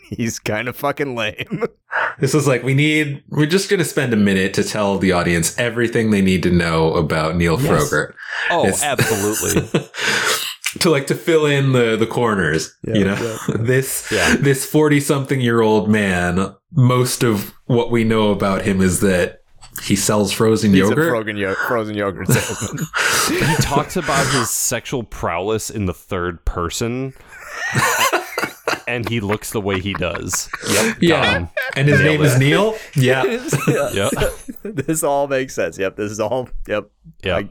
He's kind of fucking lame. This is like, we need, we're just going to spend a minute to tell the audience everything they need to know about Neil yes. Frogurt. Oh, it's, absolutely. To like to fill in the, the corners, yeah, you know, exactly. this yeah. this forty-something-year-old man, most of what we know about him is that he sells frozen He's yogurt. He's a frozen, yo- frozen yogurt salesman. He talks about his sexual prowess in the third person. And he looks the way he does. Yep. Yeah. Um, and his name is Neil? Yeah. Yeah. Yep. This all makes sense. Yep. This is all. Yep. Yeah.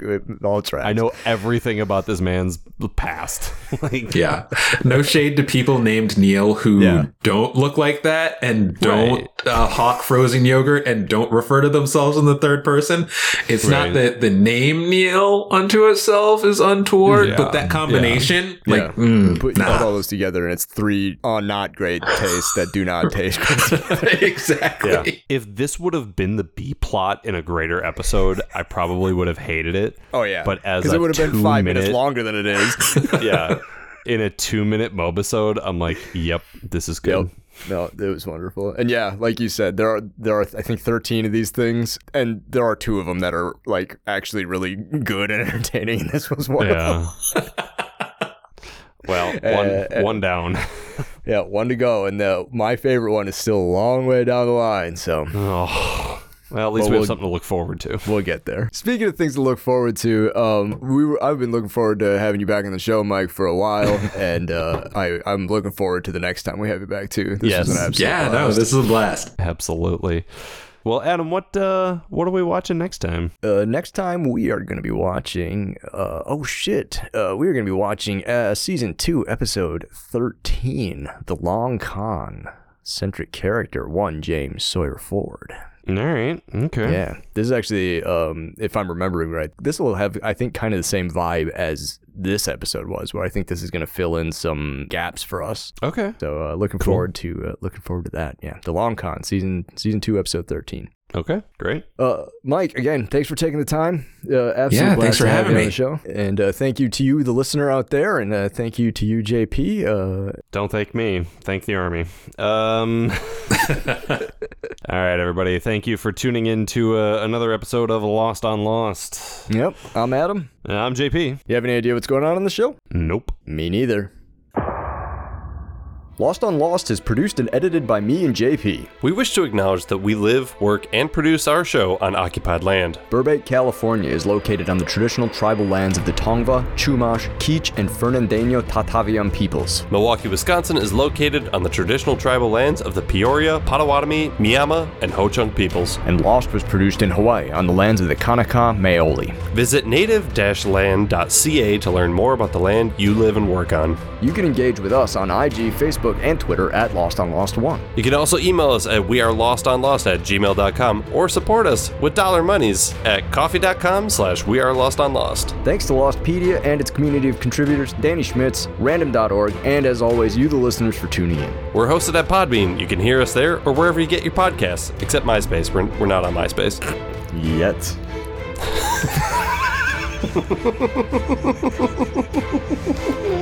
All tracks. I know everything about this man's past. Like, yeah. No shade to people named Neil who yeah. don't look like that and don't right. uh, hawk frozen yogurt and don't refer to themselves in the third person. It's right. not that the name Neil unto itself is untoward, yeah. but that combination, yeah. like, yeah. Mm, put nah. all those together and it's three. Oh, not great taste that do not taste great. Exactly. Yeah. If this would have been the B plot in a greater episode, I probably would have hated it. Oh, yeah. But as it would have been five minute, minutes longer than it is. Yeah. In a two minute mobisode, I'm like, yep, this is good. Yep. No, it was wonderful. And yeah, like you said, there are there are I think thirteen of these things, and there are two of them that are like actually really good and entertaining, and this was one yeah. of them. Well, one uh, and, one down. Yeah, one to go, and the, my favorite one is still a long way down the line. So, oh, well, at least well, we have we'll, something to look forward to. We'll get there. Speaking of things to look forward to, um, we were, I've been looking forward to having you back on the show, Mike, for a while, and uh, I I'm looking forward to the next time we have you back too. This yes, is an absolute yeah, blast. no, this is a blast. Absolutely. Well, Adam, what uh, what are we watching next time? Uh, next time we are going to be watching, uh, oh shit, uh, we are going to be watching uh, Season two, Episode thirteen, The Long Con, Centric Character one, James Sawyer Ford. All right, okay. Yeah, this is actually, um, if I'm remembering right, this will have, I think, kind of the same vibe as this episode was, where I think this is going to fill in some gaps for us. Okay. So uh, looking cool. forward to uh, looking forward to that. Yeah, The Long Con, season season two, episode thirteen. Okay, great. Uh, Mike, again, thanks for taking the time. Uh, absolutely. Yeah, thanks for having me on the show. And uh, thank you to you, the listener out there, and uh, thank you to you, J P. Uh, Don't thank me. Thank the Army. Um. All right, everybody. Thank you for tuning in to uh, another episode of Lost on Lost. Yep. I'm Adam. And I'm J P. You have any idea what's going on on the show? Nope. Me neither. Lost on Lost is produced and edited by me and J P. We wish to acknowledge that we live, work, and produce our show on occupied land. Burbank, California is located on the traditional tribal lands of the Tongva, Chumash, Keech, and Fernandeño Tataviam peoples. Milwaukee, Wisconsin is located on the traditional tribal lands of the Peoria, Potawatomi, Miama, and Ho-Chunk peoples. And Lost was produced in Hawaii on the lands of the Kanaka Maoli. Visit native dash land dot c a to learn more about the land you live and work on. You can engage with us on I G, Facebook, and Twitter at Lost on Lost one. You can also email us at wearelostonlost at gmail dot com or support us with dollar monies at coffee dot com slash wearelostonlost. Thanks to Lostpedia and its community of contributors, Danny Schmitz, random dot org, and as always, you the listeners for tuning in. We're hosted at Podbean. You can hear us there or wherever you get your podcasts, except MySpace. We're, we're not on MySpace. Yet.